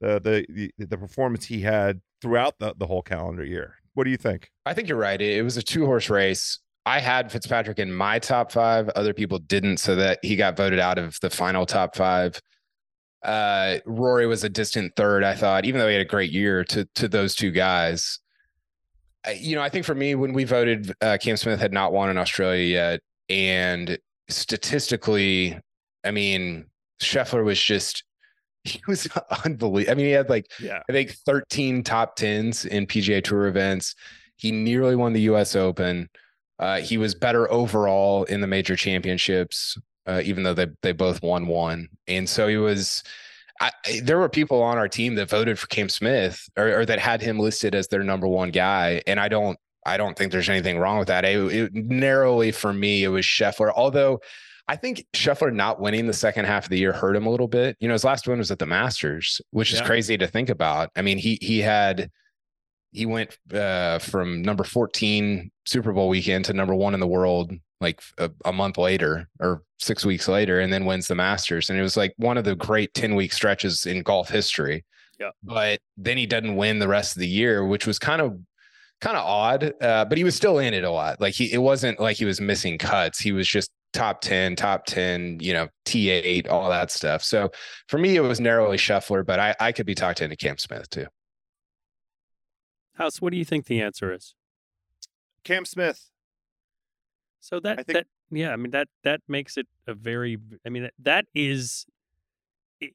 the performance he had throughout the whole calendar year. What do you think? I think you're right. It was a two-horse race. I had Fitzpatrick in my top five. Other people didn't, so that he got voted out of the final top five. Rory was a distant third, I thought, even though he had a great year to those two guys. You know, I think for me, when we voted, Cam Smith had not won in Australia yet. And statistically, I mean, Scheffler was just, he was unbelievable. I mean, he had I think 13 top 10s in PGA Tour events. He nearly won the US Open. He was better overall in the major championships, even though they both won one. And so he was... there were people on our team that voted for Cam Smith or that had him listed as their number one guy. And I don't think there's anything wrong with that. It narrowly for me, it was Scheffler. Although I think Scheffler not winning the second half of the year hurt him a little bit. You know, his last win was at the Masters, which is crazy to think about. I mean, he went from number 14 Super Bowl weekend to number one in the world, like a month later or 6 weeks later, and then wins the Masters. And it was like one of the great 10-week stretches in golf history. Yeah. But then he doesn't win the rest of the year, which was kind of odd, but he was still in it a lot. Like it wasn't like he was missing cuts. He was just top 10, you know, T8, all that stuff. So for me, it was narrowly Scheffler, but I could be talked into Cam Smith too. House, what do you think the answer is? Cam Smith. So that makes it a very, I mean, that is,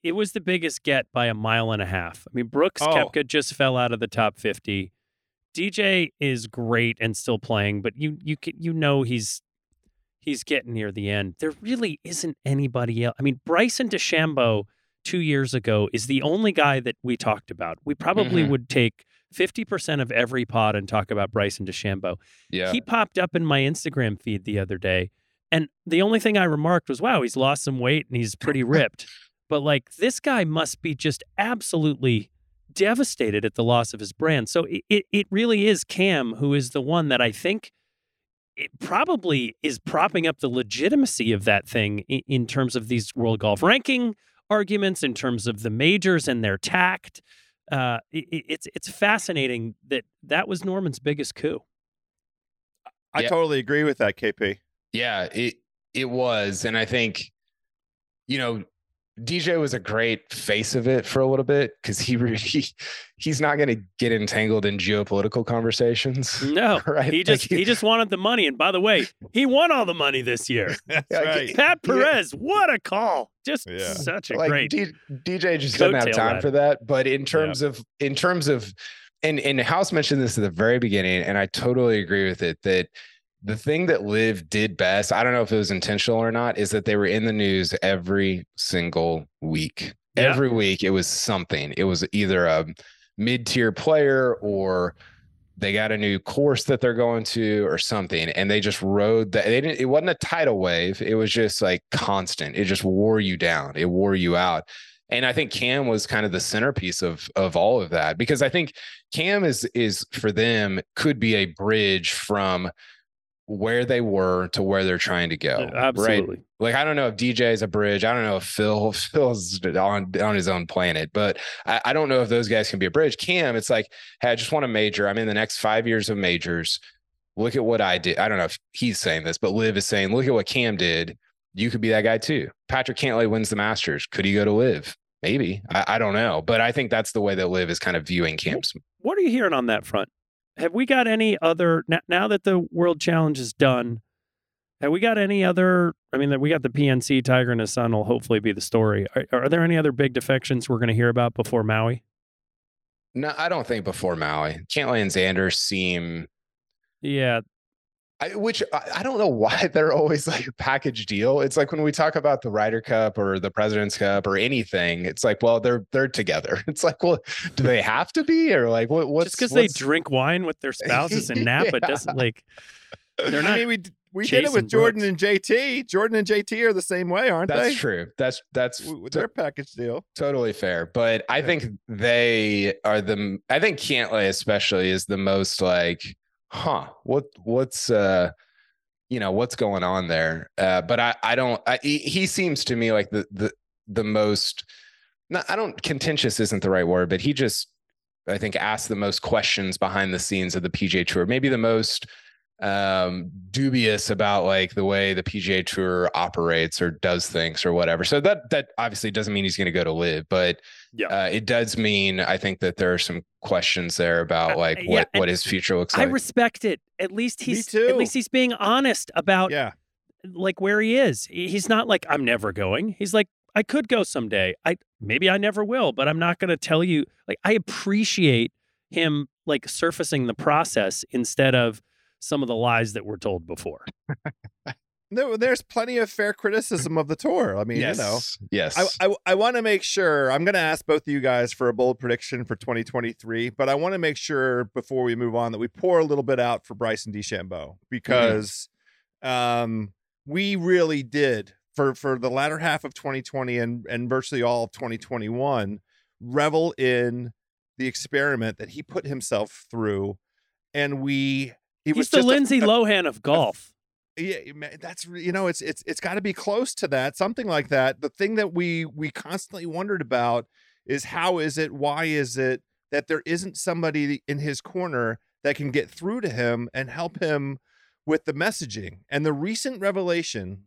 it was the biggest get by a mile and a half. I mean, Brooks Koepka just fell out of the top 50. DJ is great and still playing, but you know he's getting near the end. There really isn't anybody else. I mean, Bryson DeChambeau 2 years ago is the only guy that we talked about. We probably would take 50% of every pod and talk about Bryson DeChambeau. Yeah. He popped up in my Instagram feed the other day, and the only thing I remarked was, wow, he's lost some weight and he's pretty ripped. But this guy must be just absolutely devastated at the loss of his brand. So it really is Cam who is the one that I think it probably is propping up the legitimacy of that thing in terms of these world golf ranking arguments, in terms of the majors and their tact. It's fascinating that was Norman's biggest coup. I totally agree with that, KP. Yeah, it was. And I think, you know, DJ was a great face of it for a little bit, because he's not going to get entangled in geopolitical conversations. No, right? He just wanted the money. And by the way, he won all the money this year. That's right. Pat Perez, what a call! Just such a great DJ just doesn't have time for that. But in terms of, and House mentioned this at the very beginning, and I totally agree with it, that the thing that LIV did best, I don't know if it was intentional or not, is that they were in the news every single week. Yeah. Every week it was something. It was either a mid-tier player, or they got a new course that they're going to, or something. And they just rode that. It wasn't a tidal wave. It was just constant. It just wore you down. It wore you out. And I think Cam was kind of the centerpiece of all of that, because I think Cam is for them could be a bridge from where they were to where they're trying to go. Absolutely. Right? I don't know if DJ is a bridge. I don't know if Phil's on his own planet, but I don't know if those guys can be a bridge. Cam, it's hey, I just want a major. I'm in the next 5 years of majors. Look at what I did. I don't know if he's saying this, but Liv is saying, look at what Cam did. you could be that guy too. Patrick Cantlay wins the Masters. Could he go to LIV? Maybe. I don't know. But I think that's the way that LIV is kind of viewing Cam Smith. What are you hearing on that front? Have we got any other, now that the World Challenge is done, have we got any other, I mean, we got the PNC, Tiger and his son will hopefully be the story. Are there any other big defections we're going to hear about before Maui? No, I don't think before Maui. Cantlay and Xander seem... Yeah. I don't know why they're always like a package deal. It's like when we talk about the Ryder Cup or the President's Cup or anything, it's like, well, they're together. It's like, well, do they have to be? Or like, what's... Just because they drink wine with their spouses in Napa doesn't like... They're not... I mean, we did it with Jordan and JT. Jordan and JT are the same way, aren't they? That's true. That's their package deal. Totally fair. But I think they are the... I think Cantlay especially is the most like, huh, what's going on there? But he seems to me like the most, contentious isn't the right word, but he just, I think, asked the most questions behind the scenes of the PGA Tour, maybe the most dubious about like the way the PGA Tour operates or does things or whatever. So that obviously doesn't mean he's going to go to LIV, but yeah, it does mean I think that there are some questions there about like what his future looks like. I respect it. At least he's being honest about like where he is. He's not like, I'm never going. He's like, I could go someday. Maybe I never will, but I'm not going to tell you. Like, I appreciate him like surfacing the process instead of some of the lies that were told before. No, there's plenty of fair criticism of the tour. I mean, yes. I want to make sure, I'm going to ask both of you guys for a bold prediction for 2023, but I want to make sure before we move on that we pour a little bit out for Bryson DeChambeau, because we really did for the latter half of 2020 and virtually all of 2021 revel in the experiment that he put himself through, and he's the Lindsay Lohan of golf. That's, you know, it's got to be close to that, something like that. The thing that we constantly wondered about is how is it, why is it that there isn't somebody in his corner that can get through to him and help him with the messaging? And the recent revelation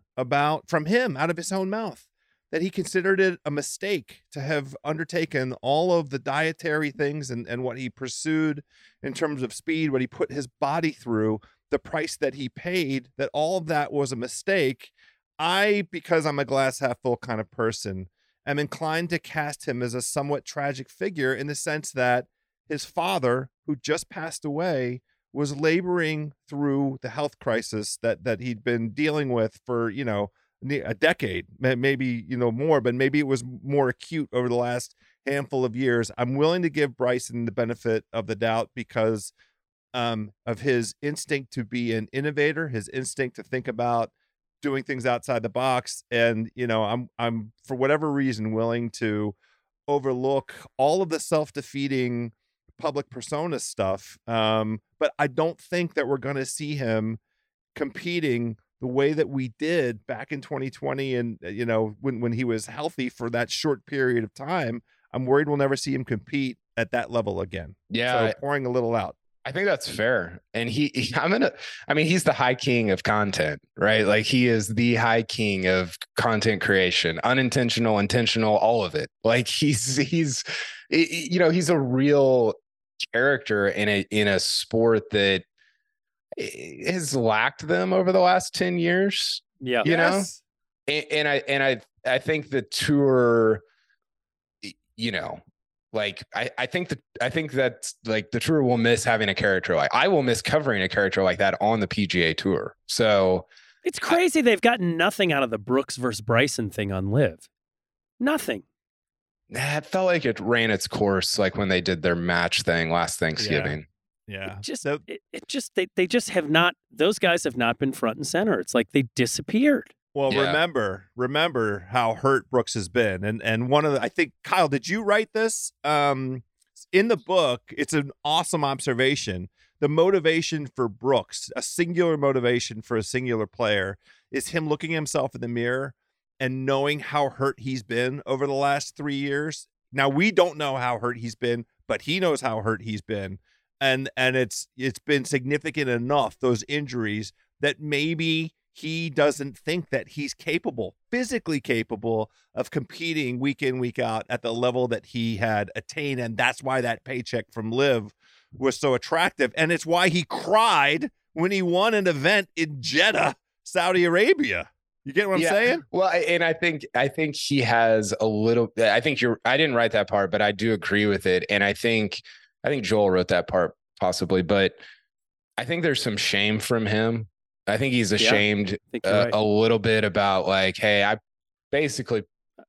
from him out of his own mouth that he considered it a mistake to have undertaken all of the dietary things and what he pursued in terms of speed, what he put his body through, the price that he paid, that all of that was a mistake. Because I'm a glass half full kind of person, I'm inclined to cast him as a somewhat tragic figure in the sense that his father, who just passed away, was laboring through the health crisis that he'd been dealing with for, you know, a decade, maybe, you know, more, but maybe it was more acute over the last handful of years. I'm willing to give Bryson the benefit of the doubt because of his instinct to be an innovator, his instinct to think about doing things outside the box. And, you know, I'm for whatever reason willing to overlook all of the self-defeating public persona stuff. But I don't think that we're going to see him competing the way that we did back in 2020 and, you know, when he was healthy for that short period of time. I'm worried we'll never see him compete at that level again. Yeah. So pouring a little out. I think that's fair. And he's the high king of content, right? Like, he is the high king of content creation, unintentional, intentional, all of it. Like, he's, you know, he's a real character in a sport that has lacked them over the last 10 years. Yeah. You know, and I think the tour, you know, like I think that's like the tour will miss having a character. Like, I will miss covering a character like that on the PGA Tour. So it's crazy. They've gotten nothing out of the Brooks versus Bryson thing on LIV. Nothing. It felt like it ran its course. Like when they did their match thing last Thanksgiving. Yeah. Yeah, they just have not. Those guys have not been front and center. It's like they disappeared. Well, yeah. Remember how hurt Brooks has been, and one of the, I think, Kyle, did you write this? In the book, it's an awesome observation. The motivation for Brooks, a singular motivation for a singular player, is him looking at himself in the mirror and knowing how hurt he's been over the last 3 years. Now, we don't know how hurt he's been, but he knows how hurt he's been. And it's been significant enough, those injuries, that maybe he doesn't think that he's capable, physically capable, of competing week in, week out at the level that he had attained. And that's why that paycheck from LIV was so attractive. And it's why he cried when he won an event in Jeddah, Saudi Arabia. You get what I'm saying? Well, and I think he has a little, I didn't write that part, but I do agree with it. And I think Joel wrote that part possibly, but I think there's some shame from him. I think he's ashamed a little bit about like, hey, I basically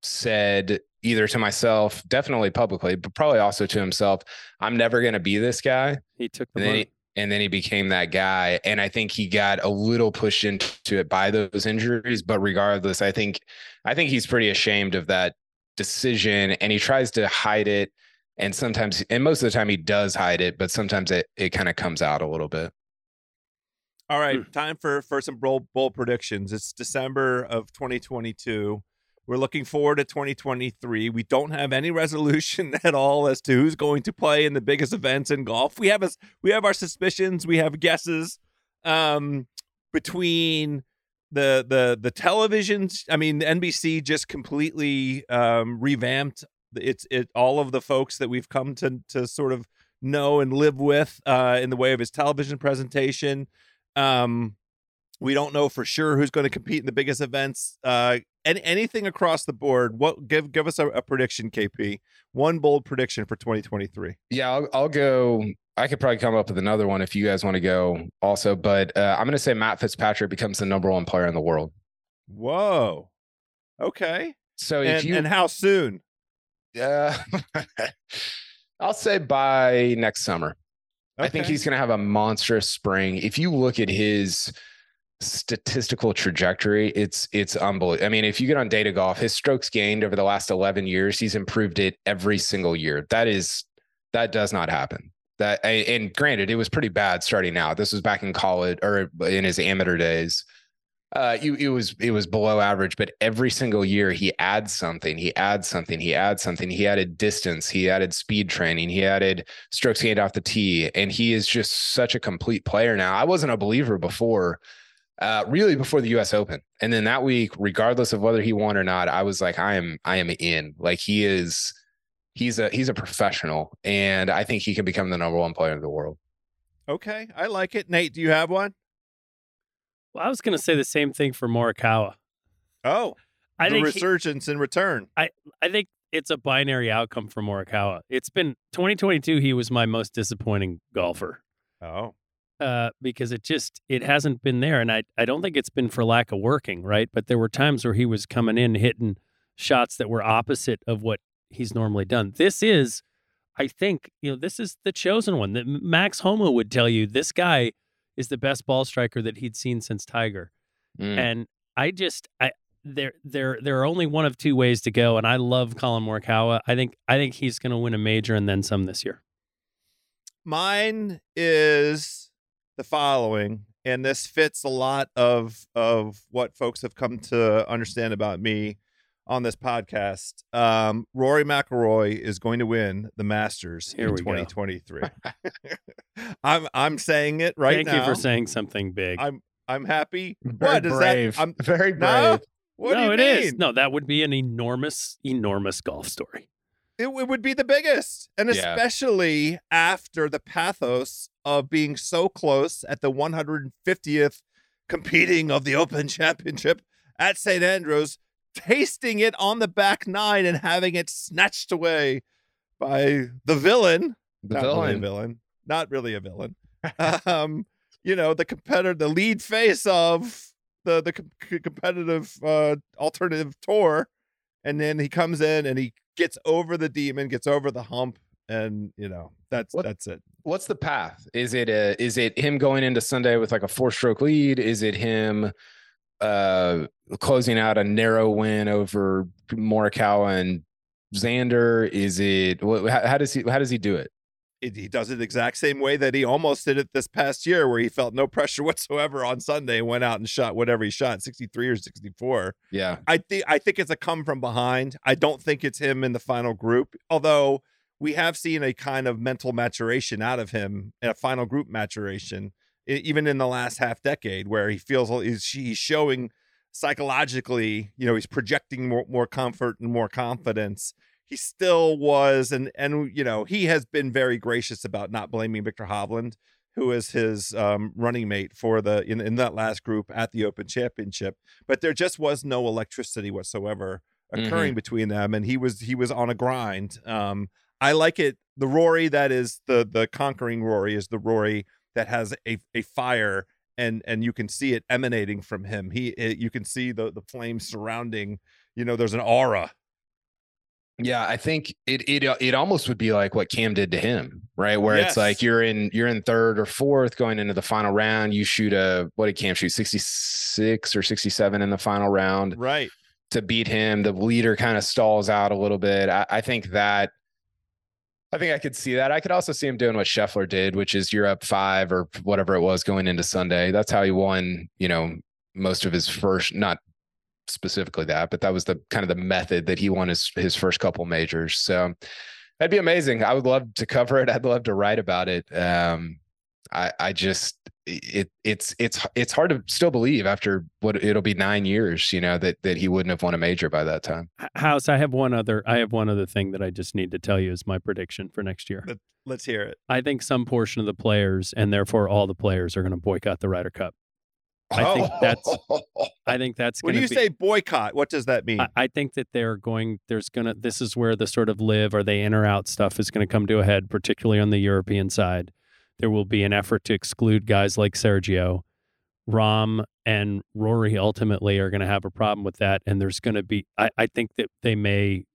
said either to myself, definitely publicly, but probably also to himself, I'm never going to be this guy. He took the money. And then he became that guy. And I think he got a little pushed into it by those injuries. But regardless, I think he's pretty ashamed of that decision and he tries to hide it. And sometimes, and most of the time he does hide it, but sometimes it kind of comes out a little bit. All right, time for some bold predictions. It's December of 2022. We're looking forward to 2023. We don't have any resolution at all as to who's going to play in the biggest events in golf. We have our suspicions. We have guesses between the televisions. I mean, NBC just completely revamped all of the folks that we've come to sort of know and live with in the way of his television presentation. We don't know for sure who's going to compete in the biggest events and anything across the board. Give us a prediction, KP. One bold prediction for 2023. Yeah, I'll go. I could probably come up with another one if you guys want to go also, but I'm going to say Matt Fitzpatrick becomes the number one player in the world. Whoa. Okay. So and how soon? I'll say by next summer. Okay. I think he's going to have a monstrous spring. If you look at his statistical trajectory, it's unbelievable. I mean, if you get on Data Golf, his strokes gained over the last 11 years, he's improved it every single year. That does not happen. And granted, it was pretty bad starting out. This was back in college or in his amateur days. It was below average, but every single year he adds something. He added distance. He added speed training. He added strokes gained off the tee. And he is just such a complete player now. I wasn't a believer before, really before the US Open. And then that week, regardless of whether he won or not, I was like, I am in. Like he's a professional, and I think he can become the number one player in the world. Okay. I like it. Nate, do you have one? Well, I was going to say the same thing for Morikawa. Oh, I think resurgence in return. I think it's a binary outcome for Morikawa. It's been 2022. He was my most disappointing golfer. Oh, because it hasn't been there. And I don't think it's been for lack of working. Right. But there were times where he was coming in, hitting shots that were opposite of what he's normally done. This is, I think, this is the chosen one that Max Homa would tell you. This guy is the best ball striker that he'd seen since Tiger. And there are only one of two ways to go. And I love Colin Morikawa. I think he's going to win a major and then some this year. Mine is the following, and this fits a lot of what folks have come to understand about me on this podcast. Rory McIlroy is going to win the Masters in 2023. I'm saying it right now. Thank you for saying something big. I'm happy. Very brave. I'm very brave. No? What do you mean? It is. No, that would be an enormous, enormous golf story. It would be the biggest. And especially after the pathos of being so close at the 150th competing of the Open Championship at St. Andrews, tasting it on the back nine and having it snatched away by the villain. Not really a villain. The competitor, the lead face of the competitive alternative tour. And then he comes in and he gets over the demon, gets over the hump. And, that's it. What's the path? Is it him going into Sunday with like a 4-stroke lead? Is it him closing out a narrow win over Morikawa and Xander? How does he do it? He does it the exact same way that he almost did it this past year, where he felt no pressure whatsoever on Sunday and went out and shot whatever he shot, 63 or 64. Yeah. I think it's a come from behind. I don't think it's him in the final group, although we have seen a kind of mental maturation out of him, a final group maturation. even in the last half decade, where he feels he's showing psychologically, you know, he's projecting more comfort and more confidence. He still was, and you know, he has been very gracious about not blaming Victor Hovland, who is his running mate for the in that last group at the Open Championship. But there just was no electricity whatsoever occurring between them, and he was on a grind. I like it. The Rory that is the conquering Rory is the Rory that has a fire, and you can see it emanating from him. You can see the flame surrounding. You know, there's an aura. Yeah, I think it almost would be like what Cam did to him, right? Where Yes. It's like you're in third or fourth going into the final round. You shoot what did Cam shoot? 66 or 67 in the final round, right? To beat him, the leader kind of stalls out a little bit. I think I could see that. I could also see him doing what Scheffler did, which is you're up five or whatever it was going into Sunday. That's how he won, you know, most of his first, not specifically that, but that was the kind of the method that he won his first couple majors. So that'd be amazing. I would love to cover it. I'd love to write about it. It's hard to still believe after what it'll be 9 years, you know, that he wouldn't have won a major by that time. House, I have one other thing that I just need to tell you is my prediction for next year. Let's hear it. I think some portion of the players, and therefore all the players, are going to boycott the Ryder Cup. I think that's when you say boycott, what does that mean? I think that this is where the sort of live or they in or out stuff is going to come to a head, particularly on the European side. There will be an effort to exclude guys like Sergio. Rom and Rory ultimately are going to have a problem with that. And there's going to be, I think that they may,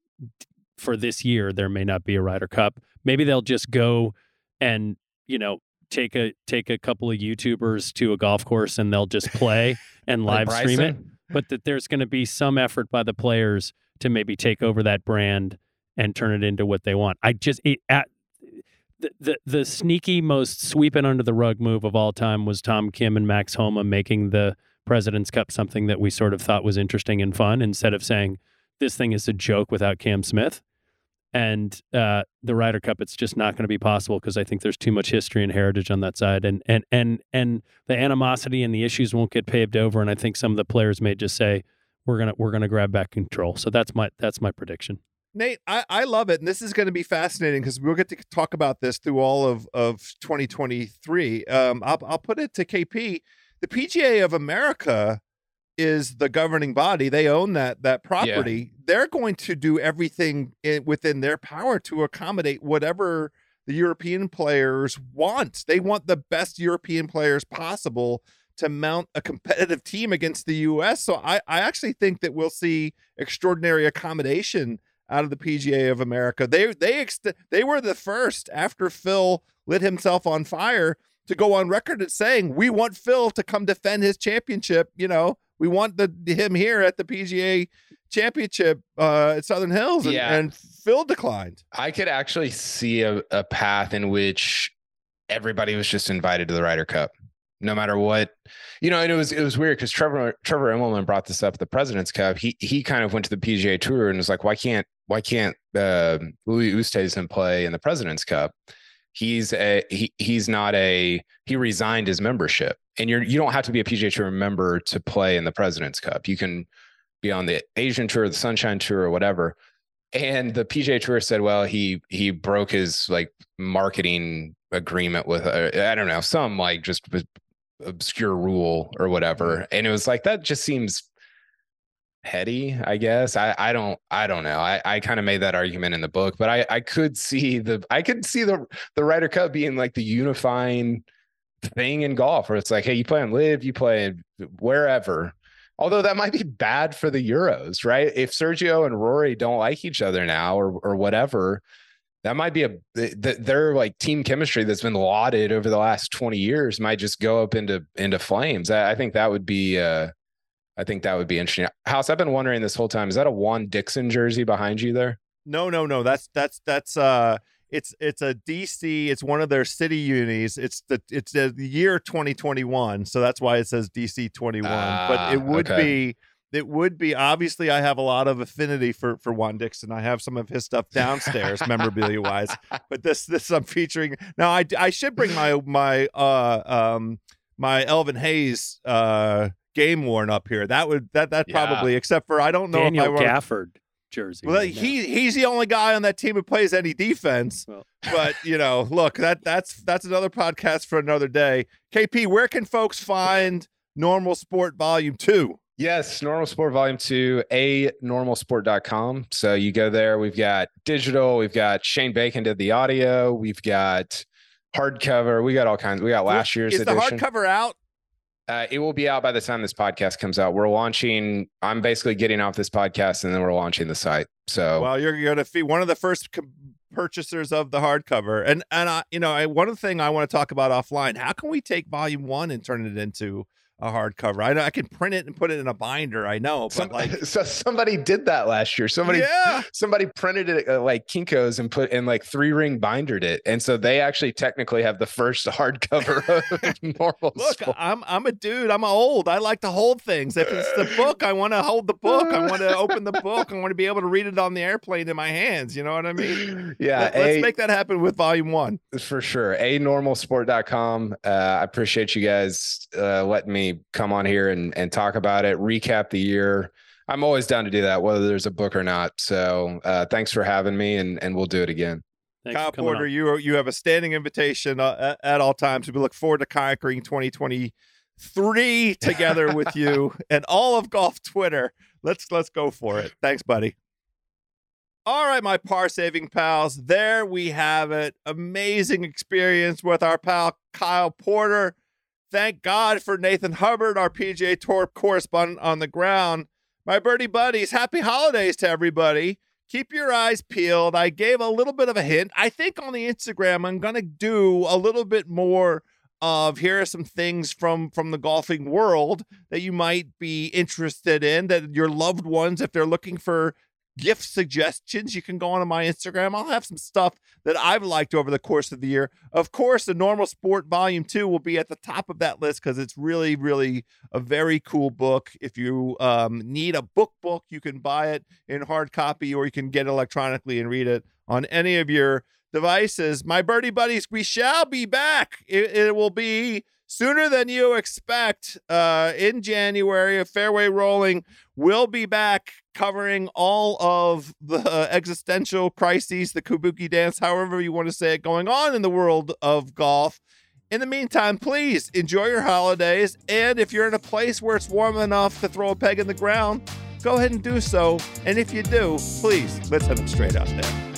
for this year, there may not be a Ryder Cup. Maybe they'll just go and, you know, take a couple of YouTubers to a golf course and they'll just play and live stream it. But that there's going to be some effort by the players to maybe take over that brand and turn it into what they want. The sneaky, most sweeping under the rug move of all time was Tom Kim and Max Homa making the President's Cup something that we sort of thought was interesting and fun, instead of saying this thing is a joke without Cam Smith. And the Ryder Cup, it's just not going to be possible because I think there's too much history and heritage on that side, and the animosity and the issues won't get paved over. And I think some of the players may just say we're gonna grab back control. So that's my prediction. Nate, I love it. And this is going to be fascinating because we'll get to talk about this through all of 2023. I'll put it to KP. The PGA of America is the governing body. They own that property. Yeah. They're going to do everything within their power to accommodate whatever the European players want. They want the best European players possible to mount a competitive team against the U.S. So I actually think that we'll see extraordinary accommodation out of the PGA of America. They were the first, after Phil lit himself on fire, to go on record at saying, we want Phil to come defend his championship. You know, we want him here at the PGA Championship at Southern Hills. And, yeah. And Phil declined. I could actually see a path in which everybody was just invited to the Ryder Cup, no matter what, you know. And it was weird because Trevor Immelman brought this up at the President's Cup. He kind of went to the PGA Tour and was like, why can't Louis Oosthuizen play in the President's Cup? He resigned his membership, and you don't have to be a PGA Tour member to play in the President's Cup. You can be on the Asian Tour, the Sunshine Tour, or whatever. And the PGA Tour said, well, he broke his like marketing agreement with I don't know, some like just obscure rule or whatever. And it was like, that just seems petty, I guess. I don't know. I kind of made that argument in the book, but I could see the Ryder Cup being like the unifying thing in golf, where it's like, hey, you play on live, you play wherever. Although that might be bad for the Euros, right? If Sergio and Rory don't like each other now or whatever, that might be their like team chemistry that's been lauded over the last 20 years might just go up into flames. I think that would be interesting. House, I've been wondering this whole time, is that a Juan Dixon jersey behind you there? No. That's it's a DC. It's one of their city unis. It's the year 2021. So that's why it says DC 21, but it would be obviously I have a lot of affinity for Juan Dixon. I have some of his stuff downstairs, memorabilia wise. But this I'm featuring now. I should bring my my Elvin Hayes game worn up here. That would that probably, except for I don't know Daniel if I Gafford jersey. Well, right, he's the only guy on that team who plays any defense. Well. But you know, look, that's another podcast for another day. KP, where can folks find Normal Sport Volume 2? Yes, Normal Sport Volume 2, normalsport.com. So you go there. We've got digital. We've got Shane Bacon did the audio. We've got hardcover. We got all kinds. We got last year's edition. Is the hardcover out? It will be out by the time this podcast comes out. We're launching. I'm basically getting off this podcast, and then we're launching the site. So, well, you're going to be one of the first purchasers of the hardcover. And I, you know, one of the things I want to talk about offline. How can we take Volume 1 and turn it into a hardcover? I know I can print it and put it in a binder. I know, but somebody did that last year. Somebody printed it at, like Kinko's and put in like 3-ring bindered it, and so they actually technically have the first hardcover of Normal Sport. I'm a dude. I'm old. I like to hold things. If it's the book, I want to hold the book. I want to open the book. I want to be able to read it on the airplane in my hands. You know what I mean? Yeah. Let's make that happen with Volume 1 for sure. normalsport.com. I appreciate you guys letting me come on here and talk about it, recap the year. I'm always down to do that, whether there's a book or not. So thanks for having me, and we'll do it again. Thanks, Kyle Porter. You have a standing invitation at all times. We look forward to conquering 2023 together with you and all of golf Twitter. Let's go for it. Thanks, buddy. All right, my par saving pals, there we have it. Amazing experience with our pal Kyle Porter. Thank God for Nathan Hubbard, our PGA Tour correspondent on the ground. My birdie buddies, happy holidays to everybody. Keep your eyes peeled. I gave a little bit of a hint. I think on the Instagram, I'm going to do a little bit more of here are some things from the golfing world that you might be interested in, that your loved ones, if they're looking for gift suggestions, you can go onto my Instagram. I'll have some stuff that I've liked over the course of the year. Of course, the Normal Sport Volume 2 will be at the top of that list because it's really, really a very cool book. If you need a book, you can buy it in hard copy, or you can get it electronically and read it on any of your devices. My birdie buddies, we shall be back. It will be sooner than you expect in January. A Fairway Rolling will be back covering all of the existential crises, the kabuki dance, however you want to say it, going on in the world of golf. In the meantime, please enjoy your holidays. And if you're in a place where it's warm enough to throw a peg in the ground, go ahead and do so. And if you do, please, let's hit them straight out there.